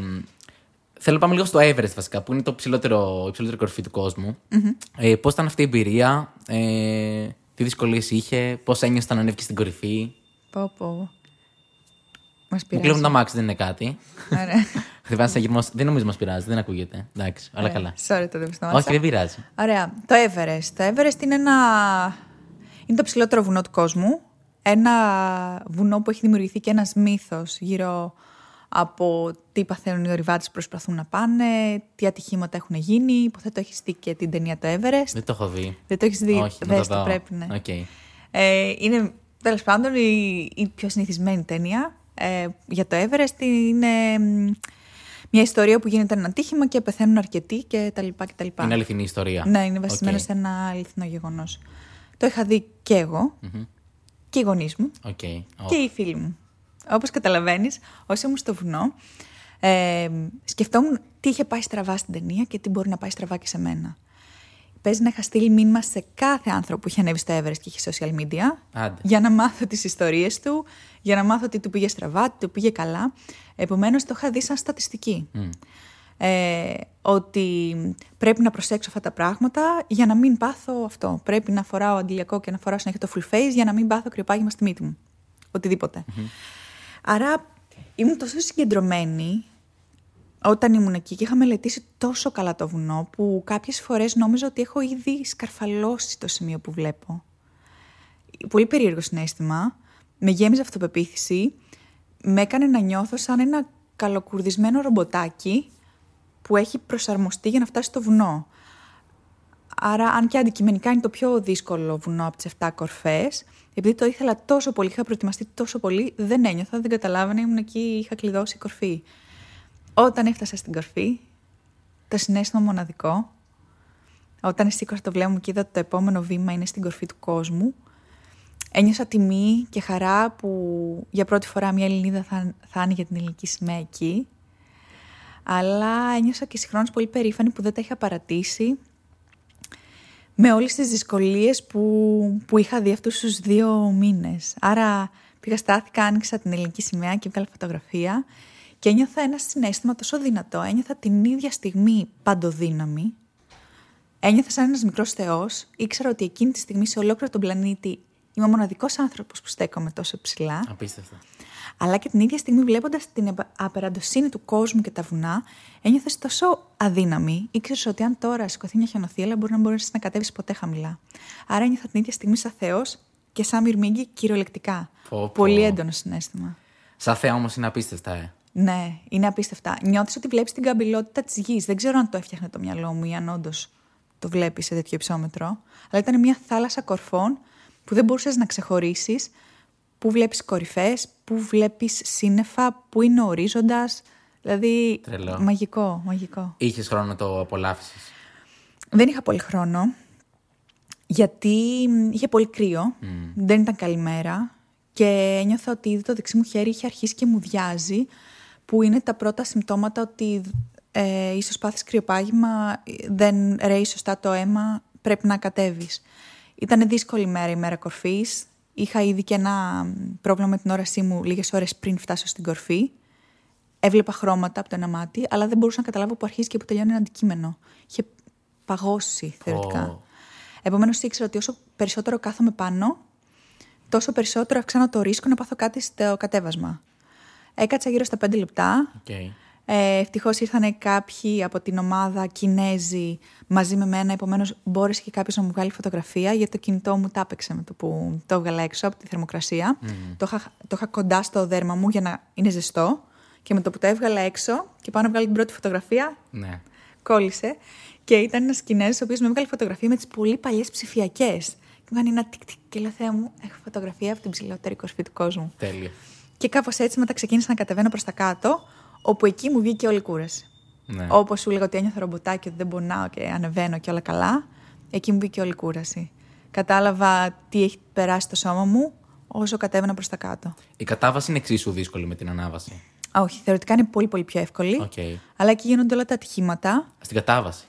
θέλω να πάμε λίγο στο Everest, βασικά, που είναι το υψηλότερο, υψηλότερο κορυφή του κόσμου. Mm-hmm. Ε, πώς ήταν αυτή η εμπειρία, ε, τι δυσκολίες είχε, πώς ένιωσες όταν ανέβηκες στην κορυφή. Πω, πω. Μου κλέβουν τα μάξι, δεν είναι κάτι. Δεν νομίζω μας πειράζει, δεν ακούγεται. Εντάξει, όλα καλά. Sorry, το δεν Όχι, δεν πειράζει. Ωραία. Το Everest. Το Everest είναι, ένα... είναι το ψηλότερο βουνό του κόσμου. Ένα βουνό που έχει δημιουργηθεί και ένας μύθος γύρω από τι παθαίνουν οι ορειβάτες που προσπαθούν να πάνε, τι ατυχήματα έχουν γίνει. Υποθέτω έχεις δει και την ταινία το Everest. Δεν το έχω δει. Δεν το έχεις δει. Όχι, Δες το, το πρέπει, ναι. Okay. Ε, είναι τέλος πάντων η, η πιο συνηθισμένη ταινία. Ε, για το Everest είναι μια ιστορία που γίνεται ένα ατύχημα και πεθαίνουν αρκετοί και τα λοιπά και τα λοιπά. Είναι αληθινή ιστορία. Ναι, είναι βασισμένο okay. σε ένα αληθινό γεγονός. Το είχα δει και εγώ mm-hmm. και οι γονείς μου okay. oh. και οι φίλοι μου. Όπως καταλαβαίνεις, όσοι ήμουν στο βουνό, ε, σκεφτόμουν τι είχε πάει στραβά στην ταινία και τι μπορεί να πάει στραβά και σε μένα. Παίζει να είχα στείλει μήνυμα σε κάθε άνθρωπο που είχε ανέβει στο Everest και είχε social media. Άντε. Για να μάθω τις ιστορίες του, για να μάθω τι του πήγε στραβά, τι του πήγε καλά. Επομένως, το είχα δει σαν στατιστική. Mm. Ε, ότι πρέπει να προσέξω αυτά τα πράγματα για να μην πάθω αυτό. Πρέπει να φοράω αντιλιακό και να φοράω συνέχεια το full face για να μην πάθω κρυπάγημα στη μύτη μου. Οτιδήποτε. Mm-hmm. Άρα, ήμουν τόσο συγκεντρωμένη όταν ήμουν εκεί και είχα μελετήσει τόσο καλά το βουνό που κάποιες φορές νόμιζα ότι έχω ήδη σκαρφαλώσει το σημείο που βλέπω. Πολύ περίεργο συναίσθημα, με γέμιζε αυτοπεποίθηση, με έκανε να νιώθω σαν ένα καλοκουρδισμένο ρομποτάκι που έχει προσαρμοστεί για να φτάσει στο βουνό. Άρα, αν και αντικειμενικά είναι το πιο δύσκολο βουνό από τις επτά κορφές, επειδή το ήθελα τόσο πολύ, είχα προετοιμαστεί τόσο πολύ, δεν ένιωθα, δεν καταλάβαινα, ήμουν εκεί, είχα κλειδώσει η κορφή. Όταν έφτασα στην κορφή, το συναίσθημα μοναδικό, όταν σήκωσα το βλέμμα μου και είδα ότι το επόμενο βήμα είναι στην κορφή του κόσμου, ένιωσα τιμή και χαρά που για πρώτη φορά μια Ελληνίδα θα, θα άνοιγε την ελληνική σημαία εκεί. Αλλά ένιωσα και συγχρόνως πολύ περήφανη που δεν τα είχα παρατήσει, με όλες τις δυσκολίες που, που είχα δει αυτούς τους δύο μήνες. Άρα πήγα, στάθηκα, άνοιξα την ελληνική σημαία και βγάλα φωτογραφία. Και ένιωθα ένα συναίσθημα τόσο δυνατό. Ένιωθα την ίδια στιγμή παντοδύναμη. Ένιωθα σαν ένας μικρός θεός. Ήξερα ότι εκείνη τη στιγμή σε ολόκληρο τον πλανήτη είμαι ο μοναδικός άνθρωπος που στέκομαι τόσο ψηλά. Απίστευτα. Αλλά και την ίδια στιγμή, βλέποντας την απεραντοσύνη του κόσμου και τα βουνά, ένιωθες τόσο αδύναμη. Ήξερες ότι αν τώρα σηκωθεί μια χιονοθύελλα, μπορεί να μπορείς να κατέβεις ποτέ χαμηλά. Άρα ένιωθα την ίδια στιγμή σαν θεός και σαν μυρμήγκη κυριολεκτικά. Πω, πω. Πολύ έντονο συναίσθημα. Σαν θεά όμως είναι απίστευτα, ε. Ναι, είναι απίστευτα. Νιώθεις ότι βλέπεις την καμπυλότητα της γης. Δεν ξέρω αν το έφτιαχνε το μυαλό μου ή αν όντως το βλέπεις σε τέτοιο υψόμετρο. Αλλά ήταν μια θάλασσα κορφών που δεν μπορούσες να ξεχωρίσεις. Πού βλέπεις κορυφές, πού βλέπεις σύννεφα, πού είναι ο ορίζοντας. Δηλαδή, τρελό. μαγικό, μαγικό. Είχες χρόνο να το απολαύσεις? Δεν είχα πολύ χρόνο, γιατί είχε πολύ κρύο, mm. δεν ήταν καλή μέρα και ένιωθα ότι ήδη το δεξί μου χέρι είχε αρχίσει και μου διάζει, που είναι τα πρώτα συμπτώματα ότι ε, ίσως πάθεις κρυοπάγημα, δεν ρέει σωστά το αίμα, πρέπει να κατέβεις. Ήταν δύσκολη μέρα η μέρα κορφής. Είχα ήδη και ένα πρόβλημα με την όρασή μου λίγες ώρες πριν φτάσω στην κορφή. Έβλεπα χρώματα από το ένα μάτι, αλλά δεν μπορούσα να καταλάβω που αρχίζει και που τελειώνει ένα αντικείμενο. Είχε παγώσει θεωρητικά. Oh. Επομένως ήξερα ότι όσο περισσότερο κάθομαι πάνω, τόσο περισσότερο αυξάνω το ρίσκο να πάθω κάτι στο κατέβασμα. Έκατσα γύρω στα πέντε λεπτά. Okay. Ε, ευτυχώς ήρθαν κάποιοι από την ομάδα Κινέζοι μαζί με μένα. Επομένως, μπόρεσε και κάποιος να μου βγάλει φωτογραφία, γιατί το κινητό μου τα έπαιξε με το που το έβγαλα έξω από τη θερμοκρασία. Mm. Το, είχα, το είχα κοντά στο δέρμα μου για να είναι ζεστό. Και με το που το έβγαλα έξω και πάω να βγάλω την πρώτη φωτογραφία, ναι. κόλλησε. Και ήταν ένας Κινέζος ο οποίος με έβγαλε φωτογραφία με τις πολύ παλιές ψηφιακές. Και μου έκανε ένα τικ-τικ και λέω, Θεέ μου, έχω φωτογραφία από την ψηλότερη κορφή του κόσμου. Τέλεια. Και κάπως έτσι μετά ξεκίνησα να κατεβαίνω προς τα κάτω, όπου εκεί μου βγήκε όλη η κούραση. Ναι. Όπως σου λέγω ότι ένιωθα ρομποτάκι, ότι δεν πονάω και ανεβαίνω και όλα καλά, εκεί μου βγήκε όλη η κούραση. Κατάλαβα τι έχει περάσει το σώμα μου όσο κατέβαινα προς τα κάτω. Η κατάβαση είναι εξίσου δύσκολη με την ανάβαση? Όχι, θεωρητικά είναι πολύ πολύ πιο εύκολη. Okay. Αλλά εκεί γίνονται όλα τα ατυχήματα. Στην κατάβαση.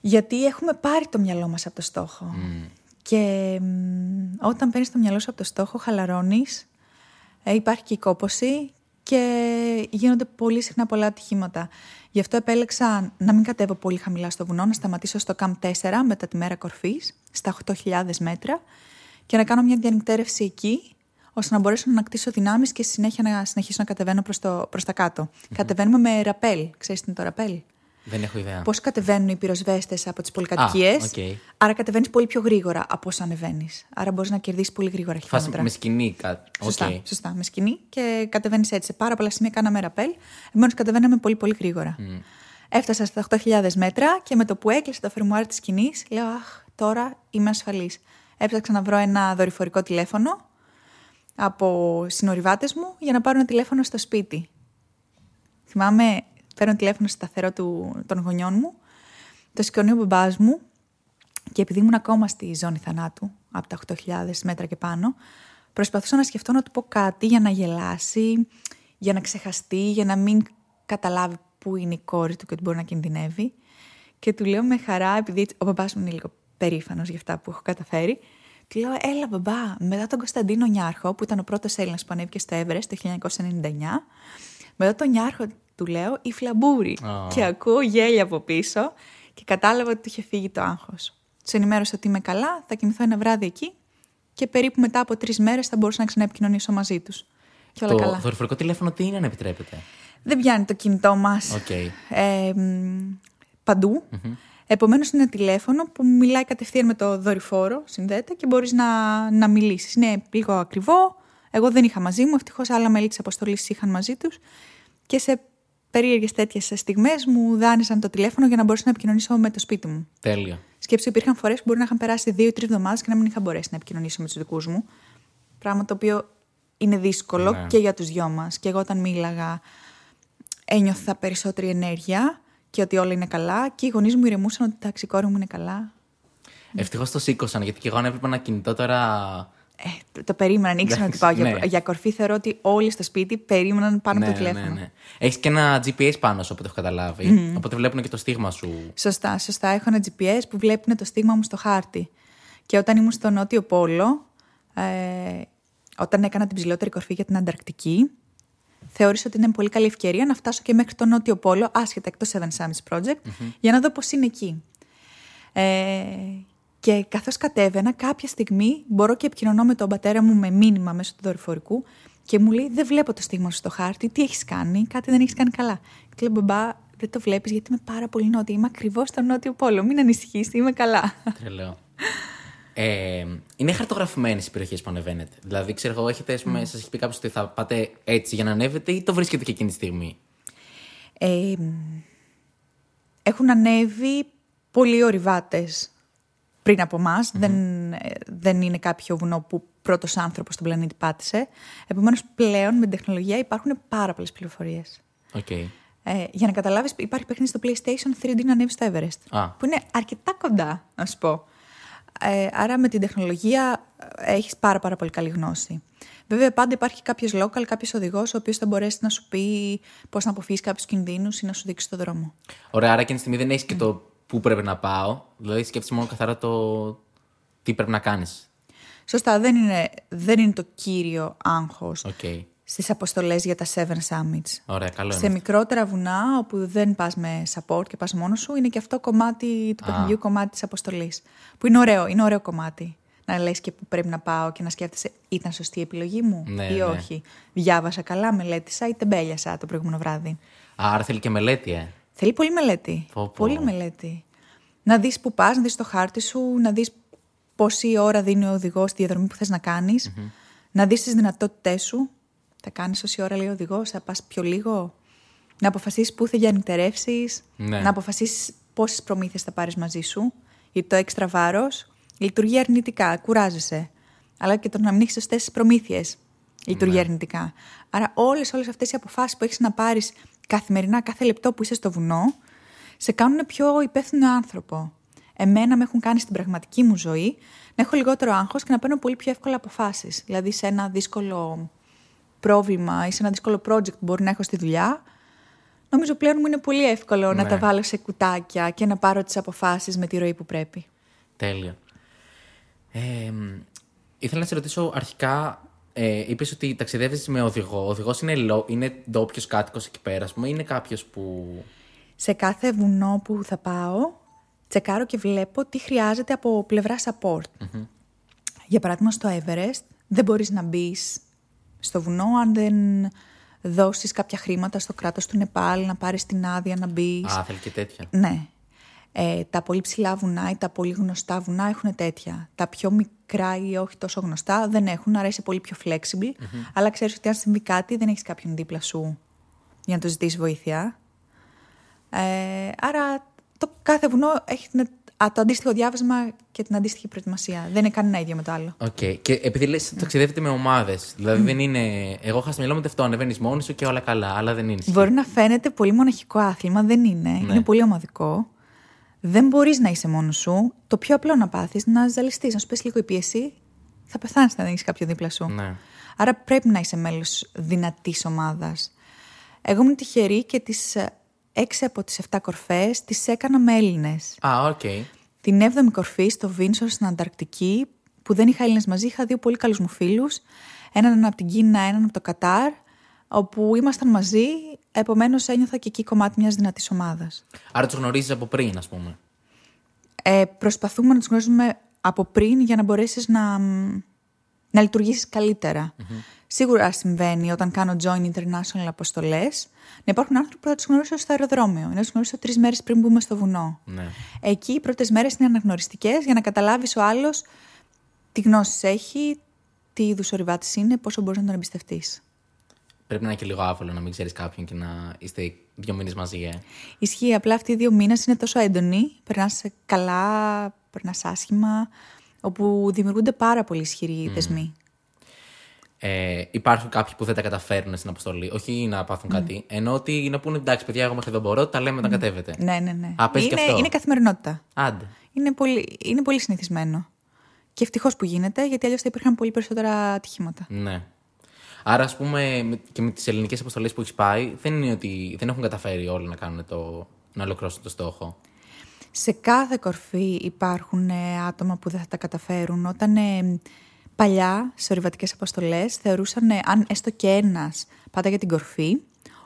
Γιατί έχουμε πάρει το μυαλό μας από το στόχο. Mm. Και μ, όταν παίρνεις το μυαλό σου από το στόχο, χαλαρώνεις. Ε, υπάρχει και η κόπωση και γίνονται πολύ συχνά πολλά ατυχήματα. Γι' αυτό επέλεξα να μην κατέβω πολύ χαμηλά στο βουνό, να σταματήσω στο κάμπ τέσσερα μετά τη μέρα κορφής, στα οκτώ χιλιάδες μέτρα, και να κάνω μια διανυκτέρευση εκεί, ώστε να μπορέσω να ανακτήσω δυνάμεις και στη συνέχεια να συνεχίσω να κατεβαίνω προς, το, προς τα κάτω. Mm-hmm. Κατεβαίνουμε με ραπέλ. Ξέρεις τι είναι το ραπέλ? Δεν έχω ιδέα. Πώς κατεβαίνουν οι πυροσβέστες από τις πολυκατοικίες. Ah, okay. Άρα κατεβαίνεις πολύ πιο γρήγορα από όσο ανεβαίνεις. Άρα μπορείς να κερδίσεις πολύ γρήγορα χιλιόμετρα. Με σκηνή, κάτι. Okay. Σωστά, σωστά, με σκηνή και κατεβαίνεις έτσι. Σε πάρα πολλά σημεία κάναμε ραπέλ. Επομένως κατεβαίναμε πολύ, πολύ γρήγορα. Mm. Έφτασα στα οκτώ χιλιάδες μέτρα και με το που έκλεισε το φερμουάρ της σκηνής, λέω: Αχ, τώρα είμαι ασφαλής. Έψαξα να βρω ένα δορυφορικό τηλέφωνο από συνορυβάτες μου για να πάρω ένα τηλέφωνο στο σπίτι. Θυμάμαι. Παίρνω τηλέφωνο στο σταθερό του, των γονιών μου, το σηκώνει ο μπαμπάς μου, και επειδή ήμουν ακόμα στη ζώνη θανάτου, από τα οκτώ χιλιάδες μέτρα και πάνω, προσπαθούσα να σκεφτώ να του πω κάτι για να γελάσει, για να ξεχαστεί, για να μην καταλάβει που είναι η κόρη του και ότι μπορεί να κινδυνεύει. Και του λέω με χαρά, επειδή ο μπαμπάς μου είναι λίγο περήφανος για αυτά που έχω καταφέρει, του λέω: Έλα, μπαμπά, μετά τον Κωνσταντίνο Νιάρχο, που ήταν ο πρώτος Έλληνας που ανέβηκε στο Everest το χίλια εννιακόσια ενενήντα εννιά, μετά τον Νιάρχο, του λέω, η Φλαμπούρη. Oh. Και ακούω γέλια από πίσω και κατάλαβα ότι του είχε φύγει το άγχος. Τους ενημέρωσα ότι είμαι καλά, θα κοιμηθώ ένα βράδυ εκεί και περίπου μετά από τρεις μέρες θα μπορούσα να ξαναεπικοινωνήσω μαζί τους. Και όλα το καλά. Το δορυφορικό τηλέφωνο τι είναι, αν επιτρέπετε? Δεν πιάνει το κινητό μας okay. ε, παντού. Mm-hmm. Επομένως είναι ένα τηλέφωνο που μιλάει κατευθείαν με το δορυφόρο, συνδέεται και μπορείς να, να μιλήσεις. Είναι λίγο ακριβό. Εγώ δεν είχα μαζί μου. Ευτυχώς άλλα μέλη της αποστολής είχαν μαζί τους και σε περίεργες τέτοιες στιγμές μου δάνεισαν το τηλέφωνο για να μπορέσω να επικοινωνήσω με το σπίτι μου. Τέλεια. Σκέψου, υπήρχαν φορές που μπορεί να είχαν περάσει δύο ή τρεις εβδομάδες και να μην είχα μπορέσει να επικοινωνήσω με τους δικούς μου. Πράγμα το οποίο είναι δύσκολο ναι. και για τους δυο μας. Και εγώ όταν μίλαγα ένιωθα περισσότερη ενέργεια και ότι όλα είναι καλά. Και οι γονείς μου ηρεμούσαν ότι τα ξυκόρη μου είναι καλά. Ευτυχώς το σήκωσαν, γιατί και εγώ αν έβλεπα ένα κινητό τώρα. Ε, το περίμεναν, ήξερα ότι πάω ναι. για κορφή. Θεωρώ ότι όλοι στο σπίτι περίμεναν πάνω ναι, από το τηλέφωνο. Ναι, ναι. Έχεις και ένα τζι πι ες πάνω σου, όποτε έχω καταλάβει. Mm. Οπότε βλέπουν και το στίγμα σου. Σωστά, σωστά. Έχω ένα τζι πι ες που βλέπουν το στίγμα μου στο χάρτη. Και όταν ήμουν στο Νότιο Πόλο, ε, όταν έκανα την ψηλότερη κορφή για την Ανταρκτική, θεώρησα ότι είναι πολύ καλή ευκαιρία να φτάσω και μέχρι το Νότιο Πόλο, άσχετα εκτός Seven Summits Project, mm-hmm. για να δω πώς είναι εκεί. Ε, Και καθώς κατέβαινα, κάποια στιγμή μπορώ και επικοινωνώ με τον πατέρα μου με μήνυμα μέσω του δορυφορικού και μου λέει: Δεν βλέπω το στίγμα σου στο χάρτη, τι έχεις κάνει, κάτι δεν έχεις κάνει καλά. Και του λέω: Μπαμπά, δεν το βλέπεις, γιατί είμαι πάρα πολύ νότια. Είμαι ακριβώς στο Νότιο Πόλο. Μην ανησυχείς, είμαι καλά. Τρελό. Ε, είναι χαρτογραφημένες οι περιοχές που ανεβαίνετε? Δηλαδή, ξέρω εγώ, έχετε, ας πούμε, mm. σας έχει πει κάποιος ότι θα πάτε έτσι για να ανέβετε, ή το βρίσκετε και εκείνη τη στιγμή? Ε, έχουν ανέβει πολλοί ορειβάτες πριν από εμάς. Mm-hmm. δεν, δεν είναι κάποιο βουνό που πρώτος άνθρωπος στον πλανήτη πάτησε. Επομένως, πλέον με την τεχνολογία υπάρχουν πάρα πολλές πληροφορίες. Okay. Ε, για να καταλάβεις, υπάρχει παιχνίδι στο PlayStation τρία ντι να ανέβει στο Everest. Ah. Που είναι αρκετά κοντά, να σου πω. Ε, άρα με την τεχνολογία έχεις πάρα, πάρα πολύ καλή γνώση. Βέβαια, πάντα υπάρχει κάποιος local, κάποιος οδηγός, ο οποίος θα μπορέσει να σου πει πώς να αποφύγεις κάποιους κινδύνους ή να σου δείξει τον δρόμο. Ωραία, άρα και τη στιγμή δεν έχεις mm. και το. Πού πρέπει να πάω, δηλαδή σκέφτεσαι μόνο καθαρά το τι πρέπει να κάνεις. Σωστά, δεν είναι, δεν είναι το κύριο άγχος okay. στις αποστολές για τα Seven Summits. Ωραία, καλό. Σε μικρότερα βουνά, όπου δεν πας με support και πας μόνος σου, είναι και αυτό κομμάτι του παιχνιδιού, κομμάτι της αποστολής. Που είναι ωραίο, είναι ωραίο κομμάτι. Να λες και πού πρέπει να πάω και να σκέφτεσαι, ήταν σωστή η επιλογή μου ναι, ή όχι. Ναι. Διάβασα καλά, μελέτησα ή τεμπέλιασα το προηγούμενο βράδυ. Άρα θέλει και μελέτη, ε. Θέλει πολύ μελέτη. Πω, πω. Πολύ μελέτη. Να δεις που πας, να δεις το χάρτη σου, να δεις πόση ώρα δίνει ο οδηγός τη διαδρομή που θες να κάνεις, mm-hmm. να δεις τις δυνατότητές σου. Θα κάνεις όση ώρα λέει ο οδηγός, θα πας πιο λίγο. Να αποφασίσεις πού θα διανυκτερεύσεις, ναι. να αποφασίσεις πόσες προμήθειες θα πάρεις μαζί σου. Γιατί το έξτρα βάρος λειτουργεί αρνητικά, κουράζεσαι. Αλλά και το να μην έχεις σωστές προμήθειες. λειτουργεί ναι. αρνητικά. Άρα όλες, όλες αυτές οι αποφάσεις που έχεις να πάρεις καθημερινά, κάθε λεπτό που είσαι στο βουνό, σε κάνουν πιο υπεύθυνο άνθρωπο. Εμένα με έχουν κάνει στην πραγματική μου ζωή να έχω λιγότερο άγχος και να παίρνω πολύ πιο εύκολα αποφάσεις. Δηλαδή σε ένα δύσκολο πρόβλημα ή σε ένα δύσκολο project που μπορεί να έχω στη δουλειά, νομίζω πλέον μου είναι πολύ εύκολο ναι. να τα βάλω σε κουτάκια και να πάρω τις αποφάσεις με τη ροή που πρέπει. Τέλεια. Ε, ήθελα να σε ρωτήσω αρχικά, ε, είπες ότι ταξιδεύεις με οδηγό. Ο οδηγός είναι, είναι ντόπιος κάτοικος εκεί πέρα, ας πούμε, ή είναι κάποιος που... Σε κάθε βουνό που θα πάω, τσεκάρω και βλέπω τι χρειάζεται από πλευρά support. Mm-hmm. Για παράδειγμα, στο Everest δεν μπορείς να μπεις στο βουνό αν δεν δώσεις κάποια χρήματα στο κράτος του Νεπάλ, να πάρεις την άδεια να μπεις. Α, θέλει και τέτοια. Ναι. Ε, τα πολύ ψηλά βουνά ή τα πολύ γνωστά βουνά έχουν τέτοια. Τα πιο μικρά ή όχι τόσο γνωστά δεν έχουν, άρα είσαι πολύ πιο flexible. Mm-hmm. Αλλά ξέρεις ότι αν συμβεί κάτι δεν έχεις κάποιον δίπλα σου για να του ζητήσεις βοήθεια. Ε, άρα το κάθε βουνό έχει το αντίστοιχο διάβασμα και την αντίστοιχη προετοιμασία. Δεν είναι κανένα ίδιο με το άλλο. Οκ. Okay. Και επειδή λες, ταξιδεύετε με ομάδες. Δηλαδή mm. δεν είναι. Εγώ είχα στο μυαλό μου αυτό. Ανεβαίνεις μόνος σου και όλα καλά, αλλά δεν είναι. Μπορεί να φαίνεται πολύ μοναχικό άθλημα. Δεν είναι. Ναι. Είναι πολύ ομαδικό. Δεν μπορείς να είσαι μόνος σου. Το πιο απλό να πάθεις να ζαλιστείς, να σου πέσει λίγο η πίεση. Θα πεθάνεις αν δεν έχεις κάποιο δίπλα σου. Ναι. Άρα πρέπει να είσαι μέλος δυνατής ομάδας. Εγώ ήμουν τυχερή και τις έξι από τις επτά κορφές τις έκανα με Έλληνες. Α, οκ. Okay. Την έβδομη κορφή στο Βίνσορ στην Ανταρκτική, που δεν είχα Έλληνες μαζί, είχα δύο πολύ καλούς μου φίλους. Έναν από την Κίνα, έναν από το Κατάρ, όπου ήμασταν μαζί. Επομένως ένιωθα και εκεί κομμάτι μιας δυνατής ομάδας. Άρα τους γνωρίζεις από πριν, ας πούμε. Ε, προσπαθούμε να τους γνωρίζουμε από πριν για να μπορέσεις να, να λειτουργήσεις καλύτερα. Mm-hmm. Σίγουρα συμβαίνει όταν κάνω join international αποστολές να υπάρχουν άνθρωποι που θα τους γνωρίσω στο αεροδρόμιο, να τους γνωρίσω τρεις μέρες πριν μπούμε στο βουνό. Ναι. Εκεί οι πρώτες μέρες είναι αναγνωριστικές για να καταλάβεις ο άλλος τι γνώσεις έχει, τι είδους ορειβάτης είναι, πόσο μπορείς να τον εμπιστευτείς. Πρέπει να είναι και λίγο άβολο να μην ξέρεις κάποιον και να είστε δύο μήνες μαζί. Ε. Ισχύει. Απλά αυτοί οι δύο μήνες είναι τόσο έντονοι, περνάς καλά, περνάς άσχημα, όπου δημιουργούνται πάρα πολύ ισχυροί mm. δεσμοί. Ε, υπάρχουν κάποιοι που δεν τα καταφέρνουν στην αποστολή, όχι να πάθουν mm. κάτι, ενώ ότι να πούνε εντάξει, παιδιά, εγώ μέχρι εδώ μπορώ, τα λέμε όταν mm. κατέβετε. Ναι, ναι, ναι. Α, είναι, αυτό. είναι καθημερινότητα. Άντε. Είναι πολύ, είναι πολύ συνηθισμένο. Και ευτυχώς που γίνεται, γιατί αλλιώς θα υπήρχαν πολύ περισσότερα ατυχήματα. Ναι. Άρα, ας πούμε, και με τις ελληνικές αποστολές που έχεις πάει, δεν είναι ότι δεν έχουν καταφέρει όλοι να κάνουν το, να ολοκληρώσουν το στόχο. Σε κάθε κορφή υπάρχουν ε, άτομα που δεν θα τα καταφέρουν. Όταν. Ε, Παλιά, σε ορειβατικές αποστολές, θεωρούσαν, αν έστω και ένας πάτα για την κορφή,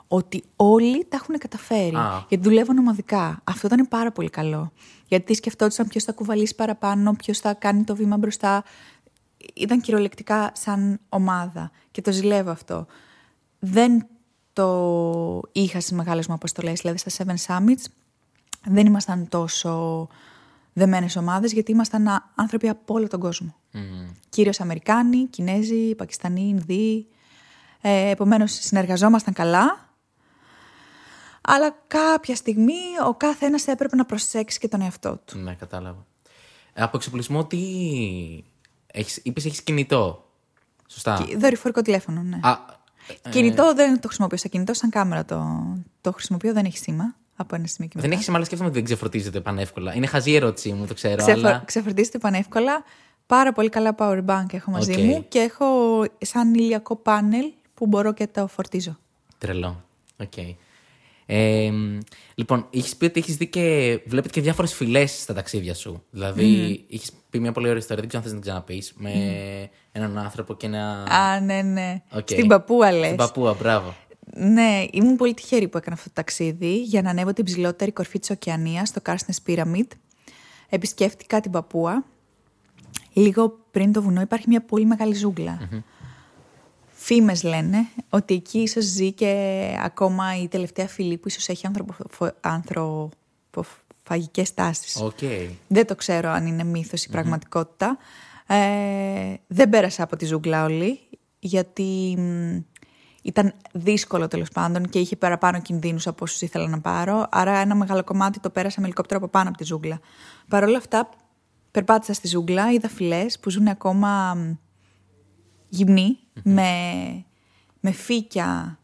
ότι όλοι τα έχουν καταφέρει. Ah. Γιατί δουλεύουν ομαδικά. Αυτό ήταν πάρα πολύ καλό. Γιατί σκεφτόντουσαν ποιος θα κουβαλήσει παραπάνω, ποιος θα κάνει το βήμα μπροστά. Ήταν κυριολεκτικά σαν ομάδα. Και το ζηλεύω αυτό. Δεν το είχα στις μεγάλες μου αποστολές. Δηλαδή, στα Seven Summits δεν ήμασταν τόσο δεμένες ομάδες, γιατί ήμασταν άνθρωποι από όλο τον κόσμο. Mm. Κυρίως Αμερικάνοι, Κινέζοι, Πακιστανοί, Ινδοί. Ε, επομένως, συνεργαζόμασταν καλά. Αλλά κάποια στιγμή ο κάθε ένας έπρεπε να προσέξει και τον εαυτό του. Ναι, κατάλαβα. Από εξοπλισμό, τι. Έχεις... Είπες, έχεις κινητό. Σωστά. Δορυφορικό τηλέφωνο, ναι. Α, κινητό ε... δεν το χρησιμοποιώ. Σαν κινητό, σαν κάμερα το, το χρησιμοποιώ, δεν έχει σήμα. Από ένα σημείο και μετά. Δεν έχει σημασία, αλλά σκέφτομαι ότι δεν ξεφορτίζεται πανεύκολα. Είναι χαζή ερώτησή μου, το ξέρω. Ξεφο... Αλλά... Ξεφορτίζεται πανεύκολα. Πάρα πολύ καλά power bank έχω μαζί okay. μου και έχω σαν ηλιακό πάνελ που μπορώ και το φορτίζω. Τρελό. Οκ. Okay. Ε, λοιπόν, είχες πει ότι έχεις δει και βλέπετε και διάφορες φυλές στα ταξίδια σου. Δηλαδή, mm. είχες πει μια πολύ ωραία ιστορία, δεν ξέρω αν θες να την ξαναπείς, με mm. έναν άνθρωπο και ένα. Α, ναι, ναι. Okay. Στην Παππούα, λες. Στην Παππούα, μπράβο. Ναι, ήμουν πολύ τυχερή που έκανα αυτό το ταξίδι για να ανέβω την ψηλότερη κορφή της Οκεανίας, το Carstens Pyramid. Επισκέφτηκα την Παππούα. Λίγο πριν το βουνό υπάρχει μια πολύ μεγάλη ζούγκλα. Mm-hmm. Φήμες λένε ότι εκεί ίσως ζει και ακόμα η τελευταία φυλή που ίσως έχει ανθρωποφο... ανθρωποφαγικές τάσεις. Okay. Δεν το ξέρω αν είναι μύθος ή mm-hmm. πραγματικότητα. Ε, δεν πέρασα από τη ζούγκλα όλη, γιατί... Ήταν δύσκολο τέλος πάντων και είχε παραπάνω κινδύνους από όσους ήθελα να πάρω. Άρα ένα μεγάλο κομμάτι το πέρασα με ελικόπτερο από πάνω από τη ζούγκλα. Παρ' όλα αυτά, περπάτησα στη ζούγκλα, είδα φυλές που ζουν ακόμα γυμνή, mm-hmm. με, με φύκια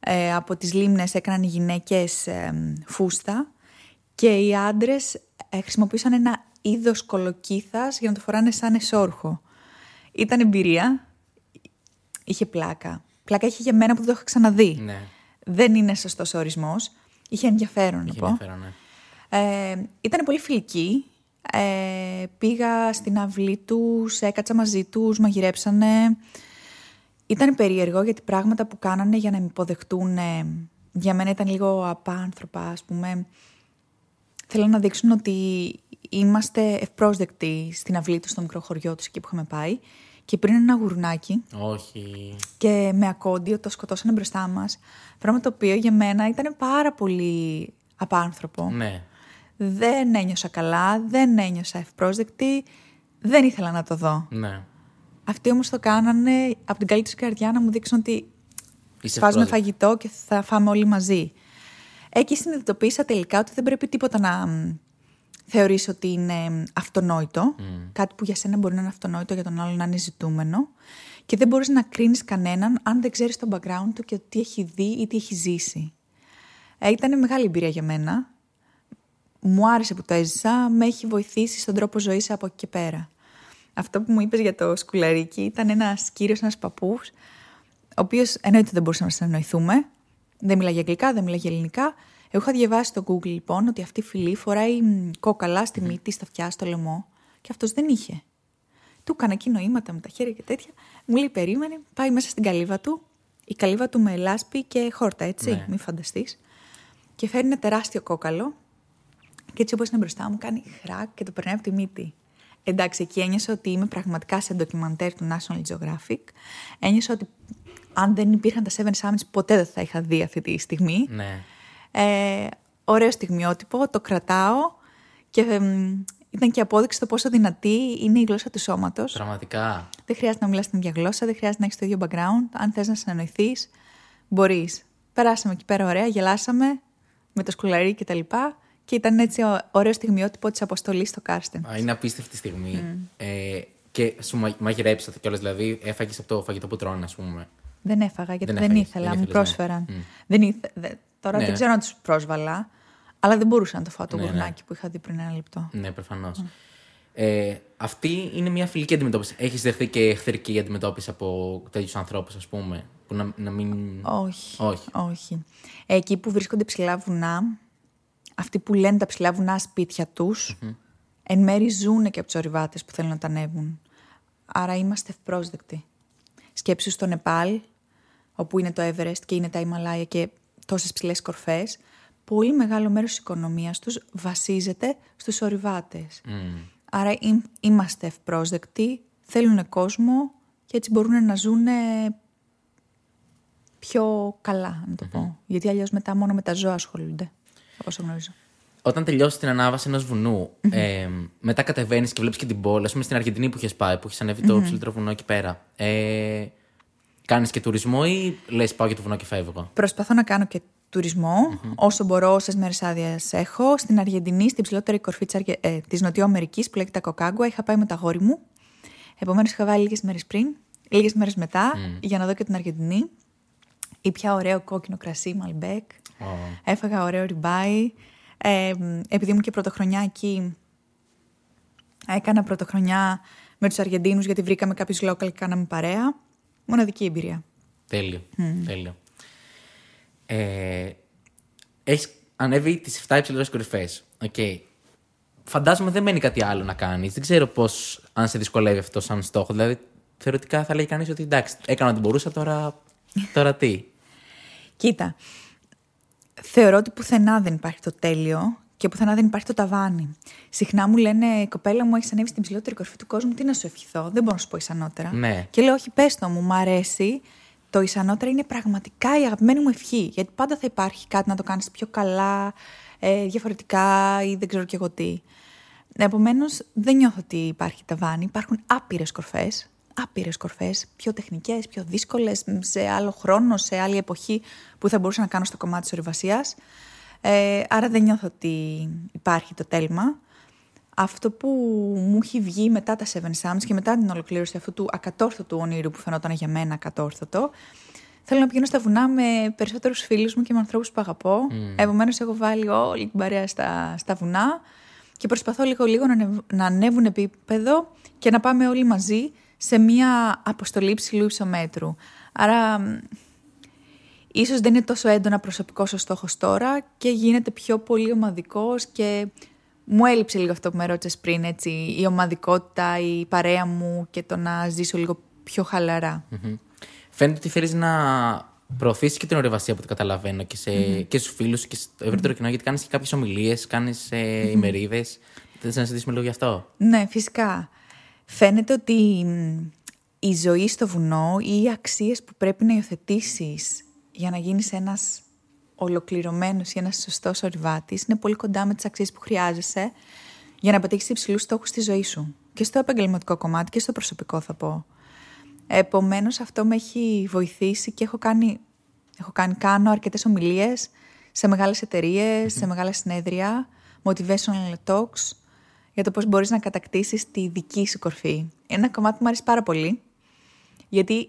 ε, από τις λίμνες έκαναν οι γυναίκες ε, φούστα και οι άντρες ε, χρησιμοποίησαν ένα είδος κολοκύθας για να το φοράνε σαν εσόρχο. Ήταν εμπειρία, είχε πλάκα. Πλάκα είχε για μένα που δεν το είχα ξαναδεί. Ναι. Δεν είναι σωστός ο ορισμός. Είχε ενδιαφέρον, είχε να ενδιαφέρον, πω. Ναι. Ε, ήταν πολύ φιλική. Ε, πήγα στην αυλή τους, έκατσα μαζί τους, μαγειρέψανε. Ήταν περίεργο γιατί πράγματα που κάνανε για να με υποδεχτούν για μένα ήταν λίγο απάνθρωπα, ας πούμε. Θέλω να δείξουν ότι είμαστε ευπρόσδεκτοι στην αυλή τους, στο μικρό χωριό τους εκεί που είχαμε πάει. Και πήραν ένα γουρνάκι. Όχι. Και με ακόντιο το σκοτώσανε μπροστά μας. Πράγμα το οποίο για μένα ήταν πάρα πολύ απάνθρωπο. Ναι. Δεν ένιωσα καλά, δεν ένιωσα ευπρόσδεκτη, δεν ήθελα να το δω. Ναι. Αυτοί όμως το κάνανε από την καλή τους καρδιά να μου δείξουν ότι φάζουμε φαγητό και θα φάμε όλοι μαζί. Εκεί συνειδητοποίησα τελικά ότι δεν πρέπει τίποτα να θεωρήσω ότι είναι αυτονόητο. Mm. Κάτι που για σένα μπορεί να είναι αυτονόητο, για τον άλλον να είναι ζητούμενο. Και δεν μπορείς να κρίνεις κανέναν αν δεν ξέρεις τον background του και τι έχει δει ή τι έχει ζήσει. Ε, ήταν μεγάλη εμπειρία για μένα. Μου άρεσε που το έζησα, με έχει βοηθήσει στον τρόπο ζωής από εκεί και πέρα. Αυτό που μου είπες για το σκουλαρίκι ήταν ένας κύριος, ένας παππούς, ο οποίος εννοείται δεν μπορούσαμε να συνεννοηθούμε. Δεν μιλάγε αγγλικά, δεν μιλάγε ελληνικά. Εγώ είχα διαβάσει στο Google λοιπόν ότι αυτή η φυλή φοράει κόκαλα στη μύτη, στα αυτιά, στο λαιμό. Και αυτός δεν είχε. Του έκανα εκεί νοήματα με τα χέρια και τέτοια. Μου λέει περίμενε, πάει μέσα στην καλύβα του. Η καλύβα του με λάσπη και χόρτα, έτσι, ναι. Μην φανταστείς. Και φέρνει ένα τεράστιο κόκαλο. Και έτσι όπως είναι μπροστά μου, κάνει χρακ και το περνάει από τη μύτη. Εντάξει, εκεί ένιωσα ότι είμαι πραγματικά σε ντοκιμαντέρ του National Geographic. Ένιωσα ότι αν δεν υπήρχαν τα Seven Summits, ποτέ δεν θα είχα δει αυτή τη στιγμή. Ναι. Ε, ωραίο στιγμιότυπο, το κρατάω και ε, ήταν και απόδειξη το πόσο δυνατή είναι η γλώσσα του σώματος. Πραγματικά. Δεν χρειάζεται να μιλάς την ίδια γλώσσα, δεν χρειάζεται να έχεις το ίδιο background. Αν θες να συνεννοηθείς, μπορείς. Περάσαμε εκεί πέρα ωραία, γελάσαμε με το σκουλαρί κτλ. Και ήταν έτσι ωραίο στιγμιότυπο της αποστολής στο Κάρστεν. Είναι απίστευτη στιγμή. Mm. Ε, και σου μαγειρέψατε κιόλας, δηλαδή έφαγες από το φαγητό που τρώνε, ας πούμε. Δεν έφαγα, γιατί δεν, δεν έφαγες, ήθελα, δεν μου πρόσφεραν. Ναι. Δεν ήθε... Τώρα ναι. δεν ξέρω αν τους πρόσβαλα, αλλά δεν μπορούσα να το φάω το ναι, γουρνάκι ναι. που είχα δει πριν ένα λεπτό. Ναι, προφανώς. Mm. Ε, αυτή είναι μια φιλική αντιμετώπιση. Έχεις δεχθεί και εχθρική αντιμετώπιση από τέτοιους ανθρώπους, ας πούμε, που να, να μην. Όχι, όχι. όχι. Εκεί που βρίσκονται ψηλά βουνά. Αυτοί που λένε τα ψηλά βουνά σπίτια τους, mm-hmm. εν μέρει ζούνε και από τους ορειβάτες που θέλουν να τα ανέβουν. Άρα είμαστε ευπρόσδεκτοι. Σκέψου στο Νεπάλ, όπου είναι το Everest και είναι τα Ιμαλάια και τόσες ψηλές κορφές, πολύ μεγάλο μέρος της οικονομίας τους βασίζεται στους ορειβάτες. Mm. Άρα είμαστε ευπρόσδεκτοι, θέλουν κόσμο και έτσι μπορούν να ζούνε πιο καλά, να το πω. Mm-hmm. Γιατί αλλιώς μετά μόνο με τα ζώα ασχολούνται. Όσο γνωρίζω. Όταν τελειώσει την ανάβαση ενός βουνού, mm-hmm. ε, μετά κατεβαίνεις και βλέπεις και την πόλη. Ας πούμε στην Αργεντινή που έχεις πάει, που έχεις ανέβει mm-hmm. το ψηλότερο βουνό εκεί πέρα. Ε, κάνεις και τουρισμό ή λες πάω για το βουνό και φεύγω? Προσπαθώ να κάνω και τουρισμό mm-hmm. όσο μπορώ, όσες μέρες άδειας έχω. Στην Αργεντινή, στην ψηλότερη κορφή της, Αργε... ε, της Νοτιοαμερικής που λέγεται Τα Κοκάγκουα, είχα πάει με τα αγόρι μου. Επομένως είχα βάλει λίγες μέρες πριν, λίγες μέρες μετά mm. για να δω και την Αργεντινή. Ήπια ωραίο κόκκινο κρασί, Μαλμπέκ. Oh. Έφαγα ωραίο ριμπάι. Ε, επειδή ήμουν και πρωτοχρονιά εκεί, έκανα πρωτοχρονιά με τους Αργεντίνους γιατί βρήκαμε κάποιους local και κάναμε παρέα. Μοναδική εμπειρία. Τέλειο. Mm. Τέλειο. Ε, έχεις ανέβει τις εφτά υψηλότερες κορυφές. Okay. Φαντάζομαι δεν μένει κάτι άλλο να κάνεις. Δεν ξέρω πώς, αν σε δυσκολεύει αυτό σαν στόχο. Δηλαδή, θεωρητικά θα λέει κανείς ότι εντάξει, έκανα ό,τι μπορούσα, τώρα, τώρα τι. Κοίτα. Θεωρώ ότι πουθενά δεν υπάρχει το τέλειο και πουθενά δεν υπάρχει το ταβάνι. Συχνά μου λένε, κοπέλα μου, έχεις ανέβει στην ψηλότερη κορφή του κόσμου, τι να σου ευχηθώ, δεν μπορώ να σου πω ισανότερα. Ναι. Και λέω, όχι, πες το μου, μου αρέσει. Το ισανότερα είναι πραγματικά η αγαπημένη μου ευχή. Γιατί πάντα θα υπάρχει κάτι να το κάνεις πιο καλά, ε, διαφορετικά ή δεν ξέρω κι εγώ τι. Επομένως, δεν νιώθω ότι υπάρχει ταβάνι. Υπάρχουν άπειρες κορφές. Άπειρες κορφές, πιο τεχνικές, πιο δύσκολες, σε άλλο χρόνο, σε άλλη εποχή που θα μπορούσα να κάνω στο κομμάτι της ορειβασίας. Ε, άρα δεν νιώθω ότι υπάρχει το τέλμα. αυτό που μου έχει βγει μετά τα Seven Summits και μετά την ολοκλήρωση αυτού του ακατόρθωτου ονείρου που φαινόταν για μένα ακατόρθωτο, θέλω να πηγαίνω στα βουνά με περισσότερους φίλους μου και με ανθρώπους που αγαπώ. Mm. Επομένως, έχω βάλει όλη την παρέα στα, στα βουνά και προσπαθώ λίγο-λίγο να, να ανέβουν επίπεδο και να πάμε όλοι μαζί σε μία αποστολή ψηλού ισομέτρου. Άρα, ίσως δεν είναι τόσο έντονα προσωπικός ο στόχος τώρα και γίνεται πιο πολύ ομαδικός και μου έλειψε λίγο αυτό που με ρώτησες πριν, έτσι, η ομαδικότητα, η παρέα μου και το να ζήσω λίγο πιο χαλαρά. Mm-hmm. Φαίνεται ότι θέλεις να προωθήσεις και την ορειβασία, από ό,τι καταλαβαίνω, και, σε, mm-hmm. και στους φίλους και στο ευρύτερο mm-hmm. κοινό, γιατί κάνεις και κάποιες ομιλίες, κάνεις ε, mm-hmm. ημερίδες. Θέλεις να συζητήσουμε λίγο γι' αυτό? Ναι, φυσικά. Φαίνεται ότι η ζωή στο βουνό ή οι αξίες που πρέπει να υιοθετήσεις για να γίνεις ένας ολοκληρωμένος ή ένας σωστός ορειβάτης είναι πολύ κοντά με τις αξίες που χρειάζεσαι για να πετύχεις υψηλούς στόχους στη ζωή σου. Και στο επαγγελματικό κομμάτι και στο προσωπικό, θα πω. Επομένως, αυτό με έχει βοηθήσει και έχω κάνει, έχω κάνει κάνω αρκετές ομιλίες σε μεγάλες εταιρείες, mm-hmm. σε μεγάλα συνέδρια, motivational talks, για το πώς μπορείς να κατακτήσεις τη δική σου κορφή. Ένα κομμάτι που μου αρέσει πάρα πολύ, γιατί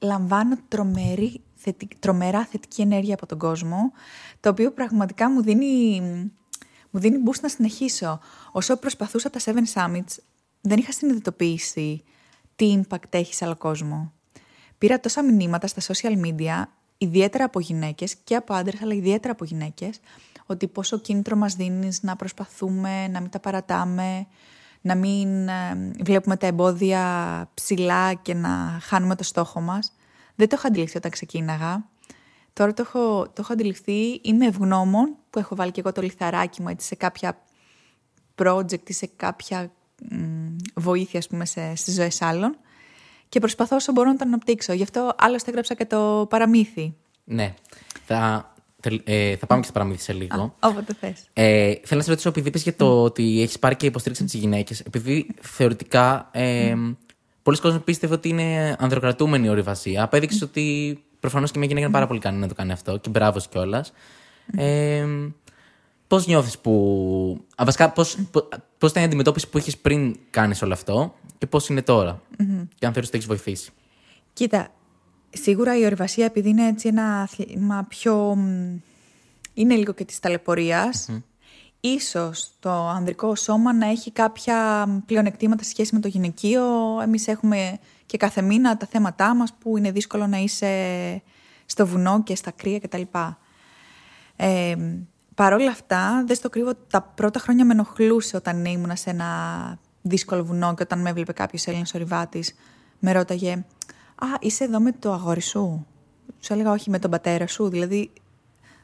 λαμβάνω τρομερή, θετι, τρομερά θετική ενέργεια από τον κόσμο, το οποίο πραγματικά μου δίνει, μου δίνει boost να συνεχίσω. Όσο προσπαθούσα τα Seven Summits, δεν είχα συνειδητοποιήσει τι impact έχει σε άλλο κόσμο. Πήρα τόσα μηνύματα στα social media, ιδιαίτερα από γυναίκες και από άντρες, αλλά ιδιαίτερα από γυναίκες, ότι πόσο κίνητρο μας δίνεις να προσπαθούμε, να μην τα παρατάμε, να μην ε, βλέπουμε τα εμπόδια ψηλά και να χάνουμε το στόχο μας. Δεν το είχα αντιληφθεί όταν ξεκίναγα. Τώρα το έχω, το έχω αντιληφθεί. Είμαι ευγνώμων που έχω βάλει και εγώ το λιθαράκι μου έτσι, σε κάποια project ή σε κάποια βοήθεια, ας πούμε, στις ζωές άλλων και προσπαθώ όσο μπορώ να το αναπτύξω. Γι' αυτό άλλωστε έγραψα και το παραμύθι. Ναι, θα, ε, θα πάμε και στο παραμύθι σε λίγο. Α, όποτε θες. Ε, θέλω να σε ρωτήσω, επειδή είπες για το mm. ότι έχεις πάρει και υποστήριξη από τις γυναίκες, επειδή θεωρητικά ε, mm. πολλοί κόσμοι πίστευε ότι είναι ανδροκρατούμενη η ορειβασία, απέδειξε mm. ότι προφανώς και μια γυναίκα είναι πάρα πολύ ικανή να το κάνει αυτό και μπράβος κιόλας. Mm. Ε, Πώς νιώθεις που... Α, βασικά, πώς, πώς ήταν η αντιμετώπιση που είχες πριν κάνεις όλο αυτό και πώς είναι τώρα? Mm-hmm. Και αν θεωρείς ότι έχεις βοηθήσει. Κοίτα, σίγουρα η ορειβασία, επειδή είναι έτσι ένα αθλήμα πιο... είναι λίγο και της ταλαιπωρίας, mm-hmm. ίσως το ανδρικό σώμα να έχει κάποια πλεονεκτήματα σε σχέση με το γυναικείο. Εμείς έχουμε και κάθε μήνα τα θέματά μας που είναι δύσκολο να είσαι στο βουνό και στα κρύα κτλ. Ε, Παρ' όλα αυτά, δεν στο κρύβω, τα πρώτα χρόνια με ενοχλούσε όταν ήμουνα σε ένα δύσκολο βουνό και όταν με έβλεπε κάποιος Έλληνας ορειβάτης, με ρώταγε «Α, είσαι εδώ με το αγόρι σου?» Τους έλεγα «Όχι, με τον πατέρα σου». Δηλαδή,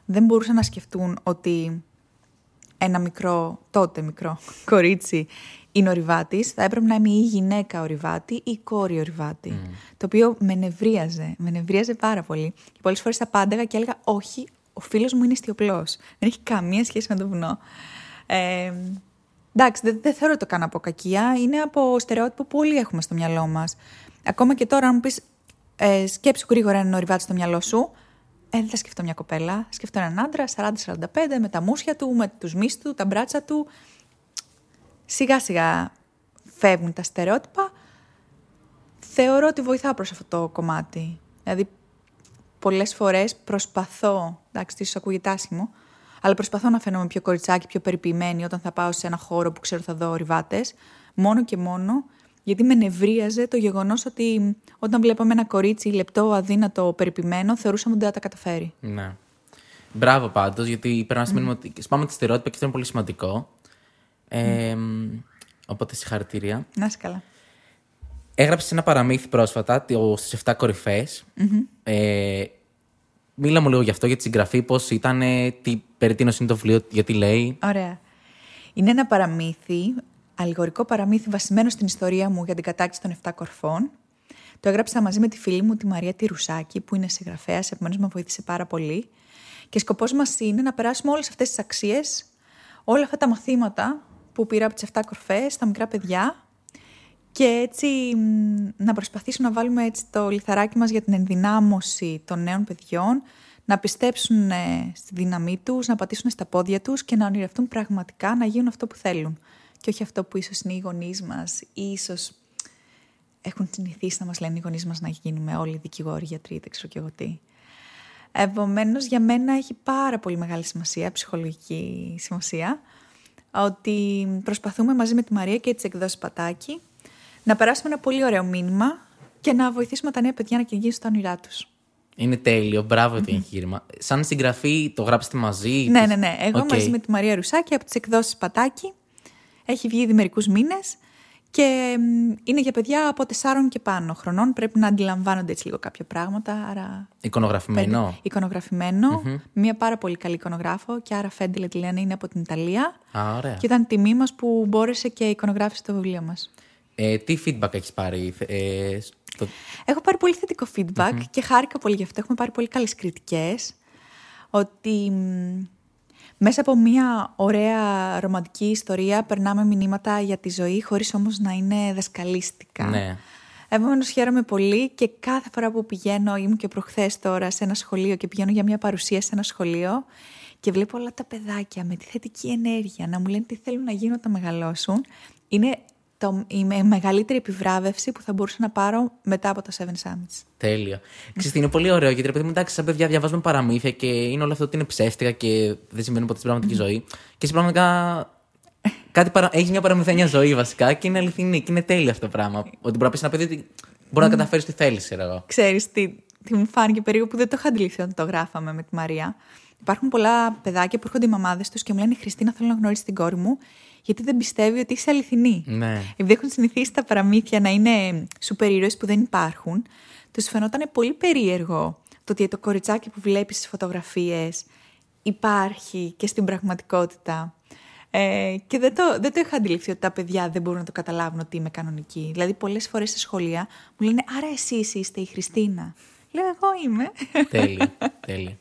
δεν μπορούσαν να σκεφτούν ότι ένα μικρό, τότε μικρό κορίτσι είναι ορειβάτης. Θα έπρεπε να είμαι η γυναίκα ορειβάτη ή η κόρη ορειβάτη. Mm. Το οποίο με νευρίαζε, με νευρίαζε πάρα πολύ. Και πολλές φορές απάνταγα και έλεγα «Όχι, ο φίλος μου είναι ιστιοπλός. Δεν έχει καμία σχέση με το βουνό». Ε, εντάξει, δεν δε θεωρώ το κάνω από κακία. Είναι από στερεότυπο που όλοι έχουμε στο μυαλό μας. Ακόμα και τώρα, αν μου πεις ε, σκέψου γρήγορα έναν ορειβάτη στο μυαλό σου, ε, δεν θα σκεφτώ μια κοπέλα. Σκεφτώ έναν άντρα σαράντα σαράντα πέντε με τα μούσια του, με τους μυς του, τα μπράτσα του. Σιγά σιγά φεύγουν τα στερεότυπα. Θεωρώ ότι βοηθά προς αυτό το κομμάτι. Δηλαδή, πολλές φορές προσπαθώ, εντάξει, ίσως ακούγεται άσχημο, αλλά προσπαθώ να φαίνομαι πιο κοριτσάκι, πιο περιποιημένη όταν θα πάω σε ένα χώρο που ξέρω θα δω ορειβάτες, μόνο και μόνο, γιατί με νευρίαζε το γεγονός ότι όταν βλέπαμε ένα κορίτσι λεπτό, αδύνατο, περιποιημένο, θεωρούσαμε ότι δεν θα τα καταφέρει. Ναι. Μπράβο πάντως, γιατί πρέπει να σημαίνει mm. ότι σπάμε τη στερεότυπα και αυτό είναι πολύ σημαντικό. Ε, mm. Οπότε συγχαρητήρια. Να είσαι καλά. Έγραψες ένα παραμύθι πρόσφατα, στις επτά κορυφές. Mm-hmm. Ε, μίλα μου λίγο γι' αυτό, για τη συγγραφή, πώς ήταν, τι περί τίνος είναι το βιβλίο, γιατί λέει. Ωραία. Είναι ένα παραμύθι, αλληγορικό παραμύθι, βασισμένο στην ιστορία μου για την κατάκτηση των επτά κορφών. Το έγραψα μαζί με τη φίλη μου, τη Μαρία Τυρουσάκη, που είναι συγγραφέας, επομένως με βοήθησε πάρα πολύ. Και σκοπός μας είναι να περάσουμε όλες αυτές τις αξίες, όλα αυτά τα μαθήματα που πήρα από τις επτά κορφές, τα μικρά παιδιά. Και έτσι να προσπαθήσουμε να βάλουμε έτσι το λιθαράκι μας για την ενδυνάμωση των νέων παιδιών, να πιστέψουν στη δύναμή τους, να πατήσουν στα πόδια τους και να ονειρευτούν πραγματικά να γίνουν αυτό που θέλουν. και όχι αυτό που ίσως είναι οι γονείς μας ή ίσως έχουν συνηθίσει να μας λένε οι γονείς μας να γίνουμε όλοι δικηγόροι, γιατροί, δεν ξέρω και εγώ τι. Επομένως, για μένα έχει πάρα πολύ μεγάλη σημασία, ψυχολογική σημασία, ότι προσπαθούμε μαζί με τη Μαρία και τις εκδόσεις Πατάκη να περάσουμε ένα πολύ ωραίο μήνυμα και να βοηθήσουμε τα νέα παιδιά να κυνηγήσουν τα όνειρά τους. Είναι τέλειο, μπράβο το εγχείρημα. Σαν συγγραφή το γράψετε μαζί? Ναι, ναι, ναι. Εγώ okay. μαζί με τη Μαρία Ρουσάκη από τις εκδόσεις Πατάκη. Έχει βγει ήδη μερικούς μήνες και είναι για παιδιά από τεσσάρων και πάνω χρονών. Πρέπει να αντιλαμβάνονται έτσι λίγο κάποια πράγματα. Άρα... Εικονογραφημένο. Φέντε, εικονογραφημένο. Mm-hmm. Μια πάρα πολύ καλή εικονογράφο και άρα Φέντε τη λένε, είναι από την Ιταλία. Α, ωραία. Και ήταν τιμή μας που μπόρεσε και εικονογράφησε το βιβλίο μας. Ε, τι feedback έχεις πάρει? Ε, το... Έχω πάρει πολύ θετικό feedback mm-hmm. και χάρηκα πολύ γι' αυτό. Έχουμε πάρει πολύ καλές κριτικές. Ότι μ, μέσα από μια ωραία ρομαντική ιστορία περνάμε μηνύματα για τη ζωή, χωρίς όμως να είναι δασκαλίστικα. Ναι. Επομένως χαίρομαι πολύ και κάθε φορά που πηγαίνω, ήμουν και προχθές τώρα σε ένα σχολείο και πηγαίνω για μια παρουσία σε ένα σχολείο και βλέπω όλα τα παιδάκια με τη θετική ενέργεια να μου λένε τι θέλουν να γίνουν όταν μεγαλώσουν. Είναι Το, η μεγαλύτερη επιβράβευση που θα μπορούσα να πάρω μετά από το Seven Summits. Τέλεια. Ξέρετε, είναι πολύ ωραίο γιατί ρε παιδί μου, εντάξει, σαν παιδιά διαβάζουμε παραμύθια και είναι όλο αυτό ότι είναι ψεύτικα και δεν συμβαίνουν ποτέ στην πραγματική ζωή. Και στην πραγματικά παρα... έχει μια παραμυθένια ζωή βασικά και είναι αληθινή και είναι τέλειο αυτό το πράγμα. Ότι μπορεί να πει ένα παιδί ότι μπορεί να καταφέρει τι θέλει, εγώ. Ξέρει τι, τι μου φάνηκε περίεργο που δεν το είχα αντιληφθεί όταν το γράφαμε με τη Μαρία. Υπάρχουν πολλά παιδάκια που έρχονται οι μαμάδες τους και μου λένε Χριστίνα, θέλω να γνωρίσει την κόρη μου. Γιατί δεν πιστεύει ότι είσαι αληθινή. Ναι. Επειδή έχουν συνηθίσει τα παραμύθια να είναι σούπερ ήρωες που δεν υπάρχουν, τους φαινόταν πολύ περίεργο το ότι το κοριτσάκι που βλέπεις στις φωτογραφίες υπάρχει και στην πραγματικότητα. Ε, και δεν το, δεν το είχα αντιληφθεί ότι τα παιδιά δεν μπορούν να το καταλάβουν ότι είμαι κανονική. Δηλαδή, πολλές φορές στα σχολεία μου λένε άρα εσείς είστε η Χριστίνα. Λέω εγώ είμαι. Τέλεια, τέλεια.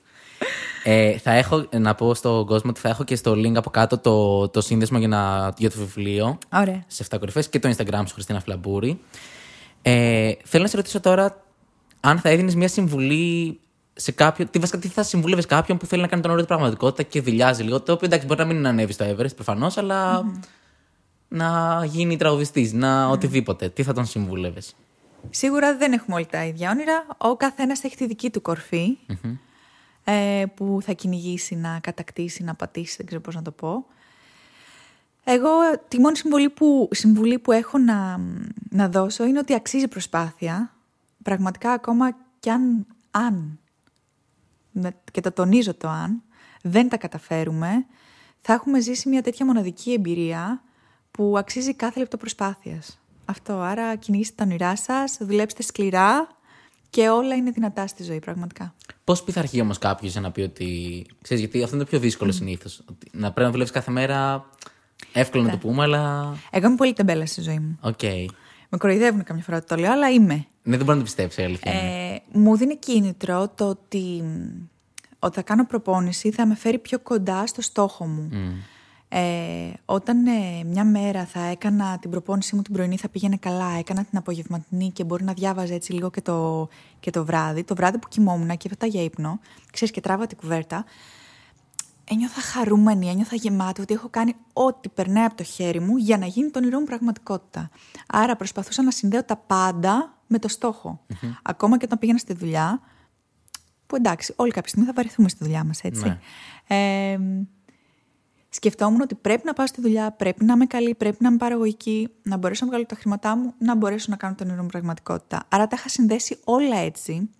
Ε, θα έχω να πω στον κόσμο ότι θα έχω και στο link από κάτω το, το σύνδεσμο για, να, για το βιβλίο. Ωραία. Σε εφτά κορυφές και το Instagram σου, Χριστίνα Φλαμπούρη. Ε, θέλω να σε ρωτήσω τώρα αν θα έδινες μια συμβουλή σε κάποιον. Τι, βασικά, τι θα συμβούλευες κάποιον που θέλει να κάνει τον όρο του πραγματικότητα και δειλιάζει λίγο. Το οποίο εντάξει μπορεί να μην είναι να ανέβει στο Everest προφανώς, αλλά mm. να γίνει τραγουδιστής, να mm. οτιδήποτε. Τι θα τον συμβούλευες? Σίγουρα δεν έχουμε όλοι τα ίδια όνειρα. Ο καθένας έχει τη δική του κορφή. Mm-hmm. που θα κυνηγήσει, να κατακτήσει, να πατήσει, δεν ξέρω πώς να το πω. Εγώ τη μόνη συμβουλή που, συμβουλή που έχω να, να δώσω είναι ότι αξίζει προσπάθεια. Πραγματικά ακόμα κι αν, αν και το τονίζω το αν, δεν τα καταφέρουμε, θα έχουμε ζήσει μια τέτοια μοναδική εμπειρία που αξίζει κάθε λεπτό προσπάθειας. Αυτό, άρα κυνηγήστε τα όνειρά σας, δουλέψτε σκληρά και όλα είναι δυνατά στη ζωή, πραγματικά. Πώς πειθαρχεί όμως κάποιος να πει ότι. Ξέρεις, γιατί αυτό είναι το πιο δύσκολο mm. συνήθως. Να πρέπει να δουλεύεις κάθε μέρα. Εύκολο yeah. να το πούμε, αλλά. Εγώ είμαι πολύ τεμπέλα στη ζωή μου. Okay. Με κοροϊδεύουν καμιά φορά ότι το λέω, αλλά είμαι. Ναι, δεν μπορώ να το πιστέψω, η αλήθεια. Ε, μου δίνει κίνητρο το ότι όταν κάνω προπόνηση θα με φέρει πιο κοντά στο στόχο μου. Mm. Ε, όταν ε, μια μέρα θα έκανα την προπόνησή μου την πρωινή θα πήγαινε καλά, έκανα την απογευματινή και μπορεί να διάβαζα έτσι λίγο και το, και το βράδυ, το βράδυ που κοιμόμουν και έφταιγα για ύπνο, ξέρεις και τράβα την κουβέρτα, ένιωθα χαρούμενη, ένιωθα γεμάτη ότι έχω κάνει ό,τι περνάει από το χέρι μου για να γίνει το όνειρό μου πραγματικότητα. Άρα προσπαθούσα να συνδέω τα πάντα με το στόχο. Mm-hmm. Ακόμα και όταν πήγαινα στη δουλειά, που εντάξει, όλοι κάποια στιγμή θα βαρεθούμε στη δουλειά μας, έτσι. Mm-hmm. Ε, Σκεφτόμουν ότι πρέπει να πάω στη δουλειά, πρέπει να είμαι καλή, πρέπει να είμαι παραγωγική, να μπορέσω να βγάλω τα χρήματά μου, να μπορέσω να κάνω τον όνειρό μου πραγματικότητα. Άρα τα είχα συνδέσει όλα έτσι.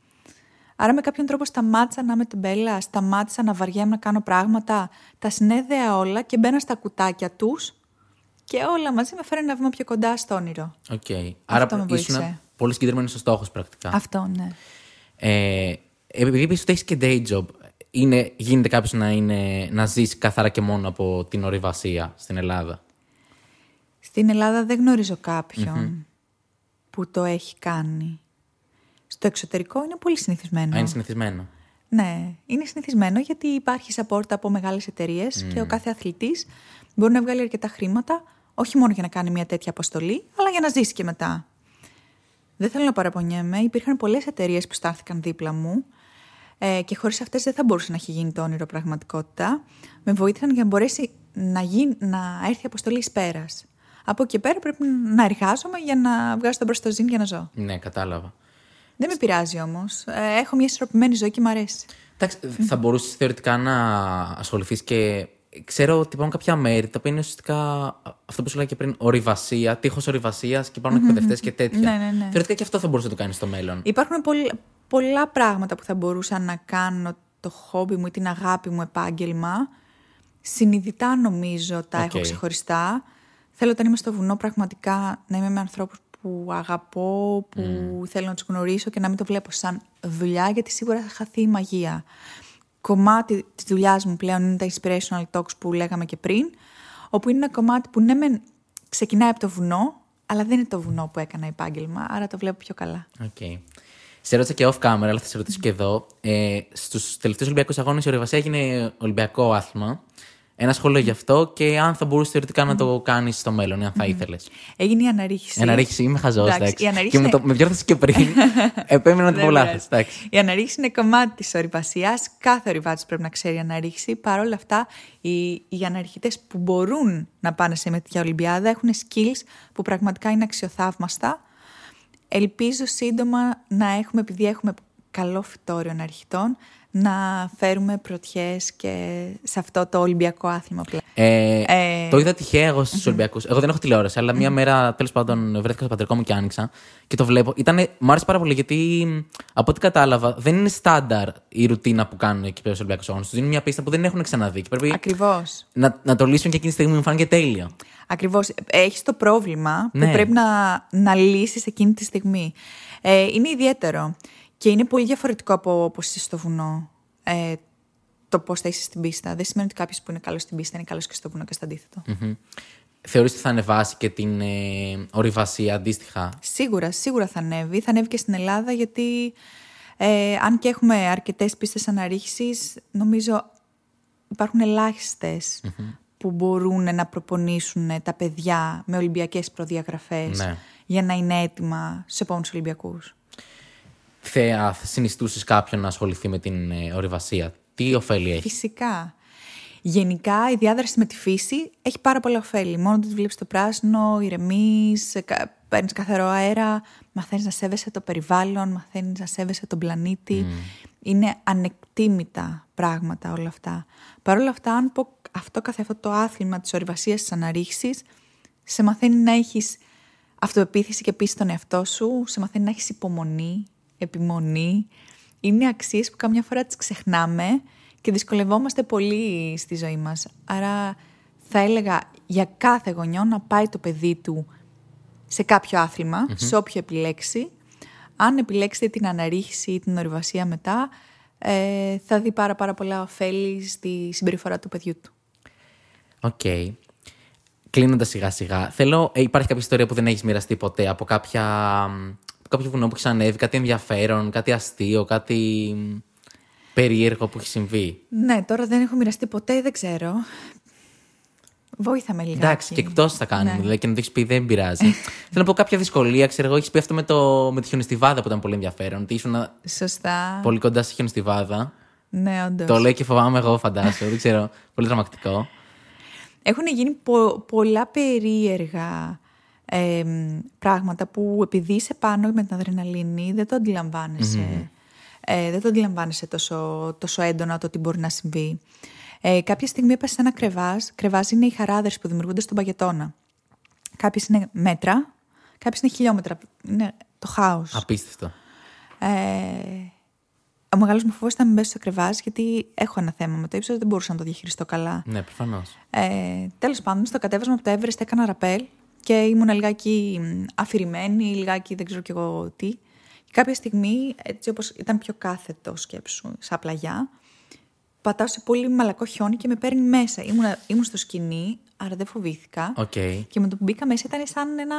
Άρα με κάποιον τρόπο σταμάτησα να είμαι τεμπέλα, σταμάτησα να βαριέμαι να κάνω πράγματα, τα συνέδεα όλα και μπαίνα στα κουτάκια τους και όλα μαζί με φέρνουν ένα βήμα πιο κοντά στο όνειρο. Οκ. Okay. Άρα ήσουν πολύ συγκεντρωμένοι στο στόχο πρακτικά. Αυτό, ναι. Ε, επειδή πεις ότι έχεις και day job. Είναι, γίνεται κάποιος να, είναι, να ζήσει καθαρά και μόνο από την ορειβασία στην Ελλάδα? Στην Ελλάδα δεν γνωρίζω κάποιον mm-hmm. που το έχει κάνει. Στο εξωτερικό είναι πολύ συνηθισμένο. Α, είναι συνηθισμένο. Ναι, είναι συνηθισμένο γιατί υπάρχει σαπόρτα από μεγάλες εταιρείες mm. και ο κάθε αθλητής μπορεί να βγάλει αρκετά χρήματα, όχι μόνο για να κάνει μια τέτοια αποστολή, αλλά για να ζήσει και μετά. Δεν θέλω να παραπονιέμαι. Υπήρχαν πολλές εταιρείες που στάθηκαν δίπλα μου. Και χωρίς αυτές δεν θα μπορούσε να έχει γίνει το όνειρο πραγματικότητα. Με βοήθησαν για να μπορέσει να, γίνει, να έρθει η αποστολή εις πέρας. από εκεί πέρα πρέπει να εργάζομαι για να βγάζω τον προστοζήν για να ζω. Ναι, κατάλαβα. Δεν με πειράζει όμως. Έχω μια ισορροπημένη ζωή και μου αρέσει. Εντάξει, θα μπορούσες θεωρητικά να ασχοληθείς και. Ξέρω ότι υπάρχουν κάποια μέρη τα οποία είναι ουσιαστικά αυτό που σου λέγα και πριν, ορειβασία, τείχος ορειβασίας και υπάρχουν mm-hmm. εκπαιδευτές και τέτοια. Ναι, ναι, ναι. Θεωρητικά και αυτό θα μπορούσε να το κάνει στο μέλλον. Υπάρχουν πολλα, πολλά πράγματα που θα μπορούσα να κάνω το χόμπι μου ή την αγάπη μου επάγγελμα. Συνειδητά νομίζω τα okay. έχω ξεχωριστά. Θέλω όταν είμαι στο βουνό πραγματικά να είμαι με ανθρώπους που αγαπώ, που mm. θέλω να τους γνωρίσω και να μην το βλέπω σαν δουλειά, γιατί σίγουρα θα χαθεί η μαγεία. Κομμάτι της δουλειάς μου πλέον είναι τα inspirational talks που λέγαμε και πριν, όπου είναι ένα κομμάτι που ναι μεν ξεκινάει από το βουνό, αλλά δεν είναι το βουνό που έκανα επάγγελμα, άρα το βλέπω πιο καλά. Okay. Σε ρώτησα και off camera, αλλά θα σε ρωτήσω mm. και εδώ. Ε, στους τελευταίους Ολυμπιακούς Αγώνες η ορειβασία έγινε Ολυμπιακό άθλημα. Ένα σχόλιο γι' αυτό και αν θα μπορούσε θεωρητικά mm. να το κάνει στο μέλλον, ή αν θα mm. ήθελε. Έγινε η αναρρίχηση. Η αναρρίχηση, είμαι χαζό. Και είναι... με, το... με διόρθωση και πριν, επέμεινα να το πω λάθος. Η αναρρίχηση είναι κομμάτι τη ορειβασία. Κάθε ορειβάτης πρέπει να ξέρει αναρρίχηση. Παρ' όλα αυτά, οι, οι αναρριχητές που μπορούν να πάνε σε μια Ολυμπιάδα έχουν skills που πραγματικά είναι αξιοθαύμαστα. Ελπίζω σύντομα να έχουμε, επειδή έχουμε καλό φυτόριο αναρριχητών, να φέρουμε πρωτιές και σε αυτό το Ολυμπιακό άθλημα πλέον. Ε, ε, το είδα τυχαία εγώ στους mm-hmm. Ολυμπιακούς. Εγώ δεν έχω τηλεόραση, αλλά mm-hmm. μία μέρα τέλος πάντων βρέθηκα στο πατρικό μου και άνοιξα και το βλέπω. Ήτανε, μ' άρεσε πάρα πολύ γιατί από ό,τι κατάλαβα δεν είναι στάνταρ η ρουτίνα που κάνουν εκεί πέρα στους Ολυμπιακούς Αγώνες. Τους δίνουν μια πίστα που δεν έχουν ξαναδεί. Ακριβώς. Να, να το λύσουν και εκείνη τη στιγμή μου φάνηκε τέλεια. Ακριβώς. Έχεις το πρόβλημα ναι. που πρέπει να, να λύσεις εκείνη τη στιγμή. Ε, είναι ιδιαίτερο. Και είναι πολύ διαφορετικό από όπως είσαι στο βουνό ε, το πώς θα είσαι στην πίστα. Δεν σημαίνει ότι κάποιος που είναι καλός στην πίστα είναι καλός και στο βουνό και στο αντίθετο. Mm-hmm. Θεωρείς ότι θα ανεβάσει και την ε, ορειβασία αντίστοιχα? Σίγουρα, σίγουρα θα ανέβει. Θα ανέβει και στην Ελλάδα γιατί ε, αν και έχουμε αρκετές πίστες αναρρίχησης, νομίζω υπάρχουν ελάχιστες mm-hmm. που μπορούν να προπονήσουν τα παιδιά με Ολυμπιακές προδιαγραφές ναι. για να είναι έτοιμα στους επόμενους Ολυμπιακούς. Θα συνιστούσες κάποιον να ασχοληθεί με την ορειβασία? Τι ωφέλη έχει? Φυσικά. Γενικά η διάδραση με τη φύση έχει πάρα πολλά ωφέλη. Μόνο ότι βλέπεις το πράσινο, ηρεμείς, παίρνεις καθαρό αέρα, μαθαίνεις να σέβεσαι το περιβάλλον, μαθαίνεις να σέβεσαι τον πλανήτη. Mm. Είναι ανεκτήμητα πράγματα όλα αυτά. Παρ' όλα αυτά, αν πω αυτό καθ' αυτό το άθλημα της ορειβασίας, της αναρρίχησης, σε μαθαίνει να έχεις αυτοεπίθεση και πίστη στον εαυτό σου, σε μαθαίνει να έχεις υπομονή. Επιμονή, είναι αξίες που καμιά φορά τις ξεχνάμε και δυσκολευόμαστε πολύ στη ζωή μας. Άρα θα έλεγα για κάθε γονιό να πάει το παιδί του σε κάποιο άθλημα, mm-hmm. σε όποιο επιλέξει. Αν επιλέξετε την αναρρίχηση ή την ορειβασία μετά, ε, θα δει πάρα, πάρα πολλά ωφέλη στη συμπεριφορά του παιδιού του. Οκ. Okay. Κλείνοντας σιγά σιγά, θέλω, ε, υπάρχει κάποια ιστορία που δεν έχεις μοιραστεί ποτέ από κάποια... κάποιο βουνό που έχεις ανέβει, κάτι ενδιαφέρον, κάτι αστείο, κάτι περίεργο που έχει συμβεί? Ναι, τώρα δεν έχω μοιραστεί ποτέ, δεν ξέρω. Βοήθα με λιγάκι. Εντάξει, και εκτός θα κάνουμε, ναι. δηλαδή και να το έχεις πει δεν πειράζει. Θέλω να πω κάποια δυσκολία, ξέρω εγώ, έχεις πει αυτό με, το, με τη χιονοστιβάδα που ήταν πολύ ενδιαφέρον. Ότι ήσουν σωστά. πολύ κοντά στη χιονοστιβάδα. Ναι, όντως. Το λέω και φοβάμαι εγώ, φαντάσου, δεν ξέρω, πολύ τρομακτικό. Έχουν γίνει πο, πολλά περίεργα. Ε, πράγματα που επειδή είσαι πάνω με την αδρεναλίνη δεν το αντιλαμβάνεσαι mm-hmm. ε, δεν το αντιλαμβάνεσαι τόσο, τόσο έντονα το τι μπορεί να συμβεί. ε, κάποια στιγμή έπεσε ένα κρεβάζ. Κρεβάζ είναι οι χαράδες που δημιουργούνται στον παγετώνα. Κάποιες είναι μέτρα, κάποιες είναι χιλιόμετρα, είναι το χάος. Απίστευτο. ε, ο μεγάλος μου φόβος ήταν να μπέσω στο κρεβάζ, γιατί έχω ένα θέμα με το ύψος, δεν μπορούσα να το διαχειριστώ καλά. Ναι, προφανώς. ε, τέλος πάντων, στο κατέβασμα από το Everest έκανα ραπέλ και ήμουν λιγάκι αφηρημένη, λιγάκι δεν ξέρω κι εγώ τι. Και κάποια στιγμή, έτσι όπως ήταν πιο κάθετο σκέψου, σαν πλαγιά, πατάω σε πολύ μαλακό χιόνι και με παίρνει μέσα. Ήμουν, ήμουν στο σκηνή, άρα δεν φοβήθηκα. Okay. Και με το που μπήκα μέσα ήταν σαν ένα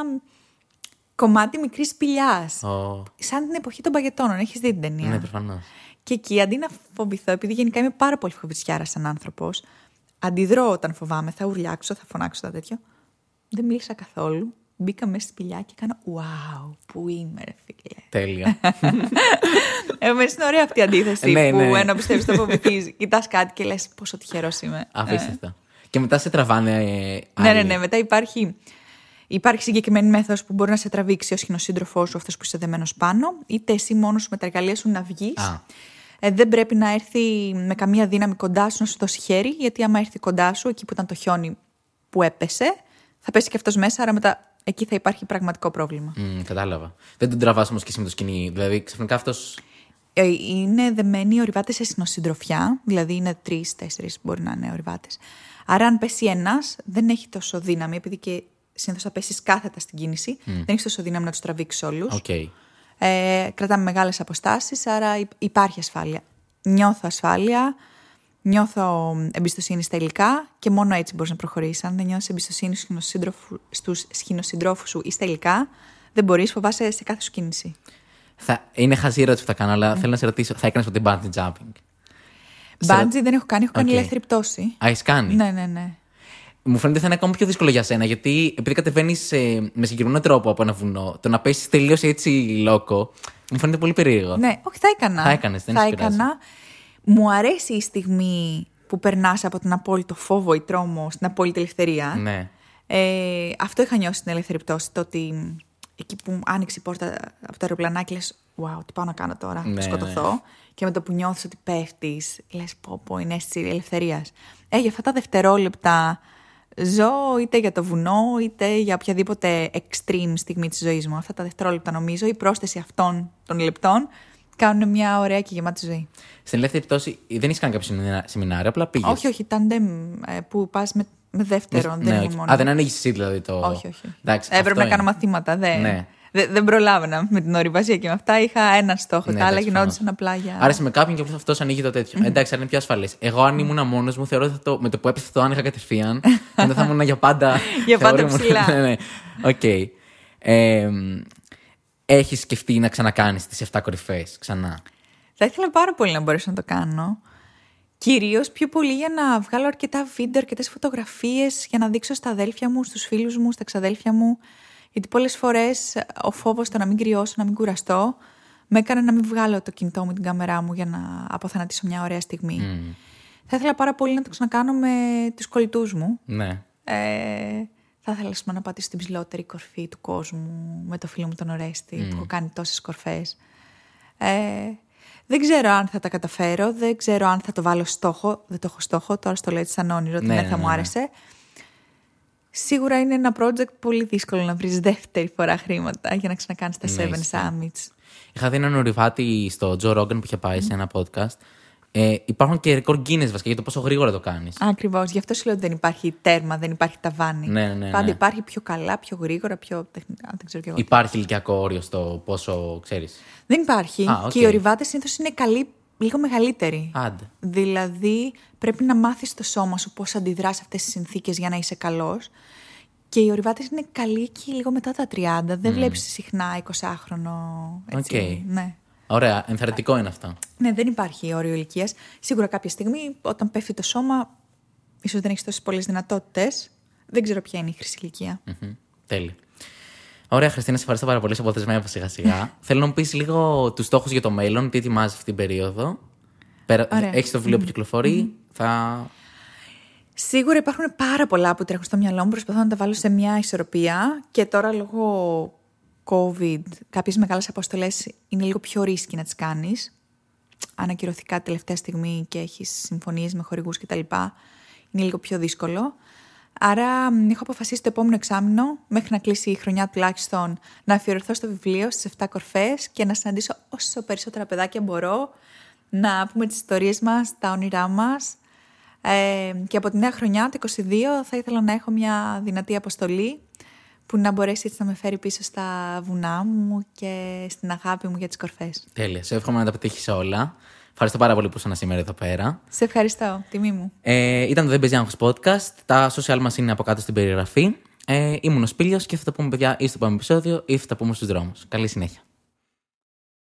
κομμάτι μικρής σπηλιάς. Oh. Σαν την εποχή των παγετώνων. Έχεις δει την ταινία? Ναι, προφανώς. Και εκεί, αντί να φοβηθώ, επειδή γενικά είμαι πάρα πολύ φοβητσιάρα σαν άνθρωπος, αντιδρώ όταν φοβάμαι, θα ουρλιάξω, θα φωνάξω, τα τέτοιο. Δεν μίλησα καθόλου. Μπήκα μέσα στη σπηλιά και έκανα «Wow, που είμαι, ρε φίλε». Τέλεια. Εμένα είναι ωραία αυτή η αντίθεση ναι, που ναι. ενώ πιστεύεις το φοβηθείς, κοιτάς κάτι και λες πόσο τυχερός είμαι. Αφήστε τα. Και μετά σε τραβάνε ε, άλλοι. Ναι, ναι, ναι. Μετά υπάρχει Υπάρχει συγκεκριμένη μέθοδος που μπορεί να σε τραβήξει ο σχηνοσύντροφός σου, αυτός που είσαι δεμένος πάνω, είτε εσύ μόνος σου με τα εργαλεία σου να βγεις. Ε, δεν πρέπει να έρθει με καμία δύναμη κοντά σου να σου δώσει χέρι, γιατί άμα έρθει κοντά σου, εκεί που ήταν το χιόνι που έπεσε, θα πέσει και αυτός μέσα, άρα μετά εκεί θα υπάρχει πραγματικό πρόβλημα. Mm, κατάλαβα. Δεν τον τραβάς όμως και εσύ με το σκηνή, δηλαδή ξαφνικά αυτός. Ε, είναι δεμένοι ορειβάτες σε συνοσυντροφιά, δηλαδή είναι τρεις, τέσσερις μπορεί να είναι ορειβάτες. Άρα, αν πέσει ένας, δεν έχει τόσο δύναμη, επειδή και συνήθως θα πέσεις κάθετα στην κίνηση, mm. δεν έχει τόσο δύναμη να τους τραβήξεις όλους. Okay. Ε, κρατάμε μεγάλες αποστάσεις, άρα υπάρχει ασφάλεια. Νιώθω ασφάλεια, νιώθω εμπιστοσύνη στα υλικά και μόνο έτσι μπορείς να προχωρήσεις. Αν δεν νιώθεις εμπιστοσύνη στους σχηνοσυντρόφους σου ή στα υλικά, δεν μπορείς, φοβάσαι σε κάθε σου κίνηση. Θα... Είναι χαζή ερώτηση που θα κάνω, αλλά mm. θέλω να σε ρωτήσω, θα έκανες ποτέ bungee jumping? Bungee δεν έχω κάνει, έχω κάνει okay. ελεύθερη πτώση. Α, έχεις κάνει? Ναι, ναι, ναι. Μου φαίνεται θα είναι ακόμα πιο δύσκολο για σένα, γιατί επειδή κατεβαίνεις ε, με συγκεκριμένο τρόπο από ένα βουνό, το να πέσεις τελείως έτσι λόκο, μου φαίνεται πολύ περίεργο. Ναι, όχι, θα έκανα. Θα έκανες, δεν θα έκανα. Μου αρέσει η στιγμή που περνάς από τον απόλυτο φόβο ή τρόμο στην απόλυτη ελευθερία. Ναι. Ε, αυτό είχα νιώσει στην ελεύθερη πτώση, το ότι εκεί που άνοιξε η πόρτα από το αεροπλανάκι, λες, wow, τι πάω να κάνω τώρα, ναι, θα σκοτωθώ. Ναι. Και με το που νιώθεις ότι πέφτεις, λες, πω, πω, είναι αίσθηση ελευθερίας. Ε, για αυτά τα δευτερόλεπτα ζω είτε για το βουνό, είτε για οποιαδήποτε extreme στιγμή της ζωής μου. Αυτά τα δευτερόλεπτα, νομίζω, η πρόσθεση αυτών των λεπτών κάνουν μια ωραία και γεμάτη ζωή. Στην ελεύθερη πτώση δεν είσαι κάνει κάποιο σεμινάριο, απλά πήγες. Όχι, όχι, ταντέμ που πας με, με δεύτερον. Ναι, δεν ναι, μόνο. Α, δεν ανοίγεις εσύ δηλαδή το. Όχι, όχι. Εντάξει, έπρεπε να είναι. Κάνω μαθήματα. Δε. Ναι. Δε, δεν προλάβαινα με την ορειβασία και με αυτά. Είχα έναν στόχο. Ναι, τα άλλα γινόντουσαν απλά για. Άρεσε με κάποιον και αυτό ανοίγει το τέτοιο. Mm-hmm. Εντάξει, άρα είναι πιο ασφαλές. Εγώ, αν ήμουν μόνος μου, θεωρώ ότι το, με το που έπεσε το άνοιγα κατευθείαν. Δεν θα ήμουν για πάντα. Για πάντα ψηλά. Ναι, ναι. Okay. Ε, έχεις σκεφτεί να ξανακάνεις τις επτά κορυφές ξανά? Θα ήθελα πάρα πολύ να μπορέσω να το κάνω. Κυρίως πιο πολύ για να βγάλω αρκετά βίντεο, αρκετές φωτογραφίες για να δείξω στα αδέλφια μου, στους φίλους μου, στα ξαδέλφια μου. Γιατί πολλές φορές ο φόβος το να μην κρυώσω, να μην κουραστώ, με έκανε να μην βγάλω το κινητό μου, την κάμερά μου για να αποθανατήσω μια ωραία στιγμή. Mm. Θα ήθελα πάρα πολύ να το ξανακάνω με τους κολλητούς μου. Ναι. Ε, θα ήθελα να πατήσω στην ψηλότερη κορφή του κόσμου με το φίλο μου τον Ορέστη, mm. που έχω κάνει τόσες κορφές. Ε, δεν ξέρω αν θα τα καταφέρω, δεν ξέρω αν θα το βάλω στόχο. Δεν το έχω στόχο, τώρα στο λέω έτσι σαν όνειρο, ότι ναι, δεν θα ναι, μου άρεσε. Ναι. Σίγουρα είναι ένα project πολύ δύσκολο να βρεις δεύτερη φορά χρήματα για να ξανακάνεις τα Seven Summits. Είχα δει έναν ορειβάτη στο Joe Rogan που είχε πάει mm. σε ένα podcast. Ε, υπάρχουν και ρεκόρ Guinness βασικά για το πόσο γρήγορα το κάνεις. Ακριβώς. Γι' αυτό σου λέω ότι δεν υπάρχει τέρμα, δεν υπάρχει ταβάνι. Ναι, ναι, ναι. Πάντα υπάρχει πιο καλά, πιο γρήγορα, πιο τεχνικά. Δεν ξέρω κι εγώ. Υπάρχει ηλικιακό όριο στο πόσο ξέρεις? Δεν υπάρχει. Α, okay. Και οι ορειβάτες συνήθως είναι καλοί, λίγο μεγαλύτεροι. Άντε. Δηλαδή πρέπει να μάθεις το σώμα σου πώς αντιδράς αυτές τις συνθήκες για να είσαι καλός. Και οι ορειβάτες είναι καλοί και λίγο μετά τα τριάντα. Δεν mm. βλέπεις συχνά εικοσάχρονο. Έτσι. Okay. Ναι. Ωραία, ενθαρρυντικό είναι αυτό. Ναι, δεν υπάρχει όριο ηλικίας. Σίγουρα κάποια στιγμή όταν πέφτει το σώμα, ίσως δεν έχεις τόσες πολλές δυνατότητες. Δεν ξέρω ποια είναι η χρυσή ηλικία. Mm-hmm. Τέλεια. Ωραία, Χριστίνα, σε ευχαριστώ πάρα πολύ. Σε αποθεσμεύω σιγά-σιγά. Θέλω να μου πεις λίγο τους στόχους για το μέλλον, τι ετοιμάζεις αυτή την περίοδο. Έχεις το βιβλίο που κυκλοφορεί. Mm-hmm. Θα... Σίγουρα υπάρχουν πάρα πολλά που τρέχουν στο μυαλό μου. Προσπαθώ να τα βάλω σε μια ισορροπία και τώρα λόγω COVID, κάποιες μεγάλες αποστολές είναι λίγο πιο ρίσκι να τις κάνεις. Αν ακυρωθεί κάτι τελευταία στιγμή και έχεις συμφωνίες με χορηγούς κτλ., είναι λίγο πιο δύσκολο. Άρα, έχω αποφασίσει το επόμενο εξάμηνο, μέχρι να κλείσει η χρονιά τουλάχιστον, να αφιερωθώ στο βιβλίο, στις επτά κορφές και να συναντήσω όσο περισσότερα παιδάκια μπορώ, να πούμε τις ιστορίες μας, τα όνειρά μας. Ε, και από τη νέα χρονιά, το είκοσι δύο, θα ήθελα να έχω μια δυνατή αποστολή που να μπορέσει έτσι να με φέρει πίσω στα βουνά μου και στην αγάπη μου για τις κορφές. Τέλεια. Σε εύχομαι να τα πετύχεις όλα. Ευχαριστώ πάρα πολύ που ήσασταν σήμερα εδώ πέρα. Σε ευχαριστώ. Τιμή μου. Ε, ήταν το Δεν Παίζει Άγχος Podcast. Τα social μας είναι από κάτω στην περιγραφή. Ε, ήμουν ο Σπίλιος και θα τα πούμε, παιδιά, ή στο επόμενο επεισόδιο ή θα τα πούμε στους δρόμους. Καλή συνέχεια.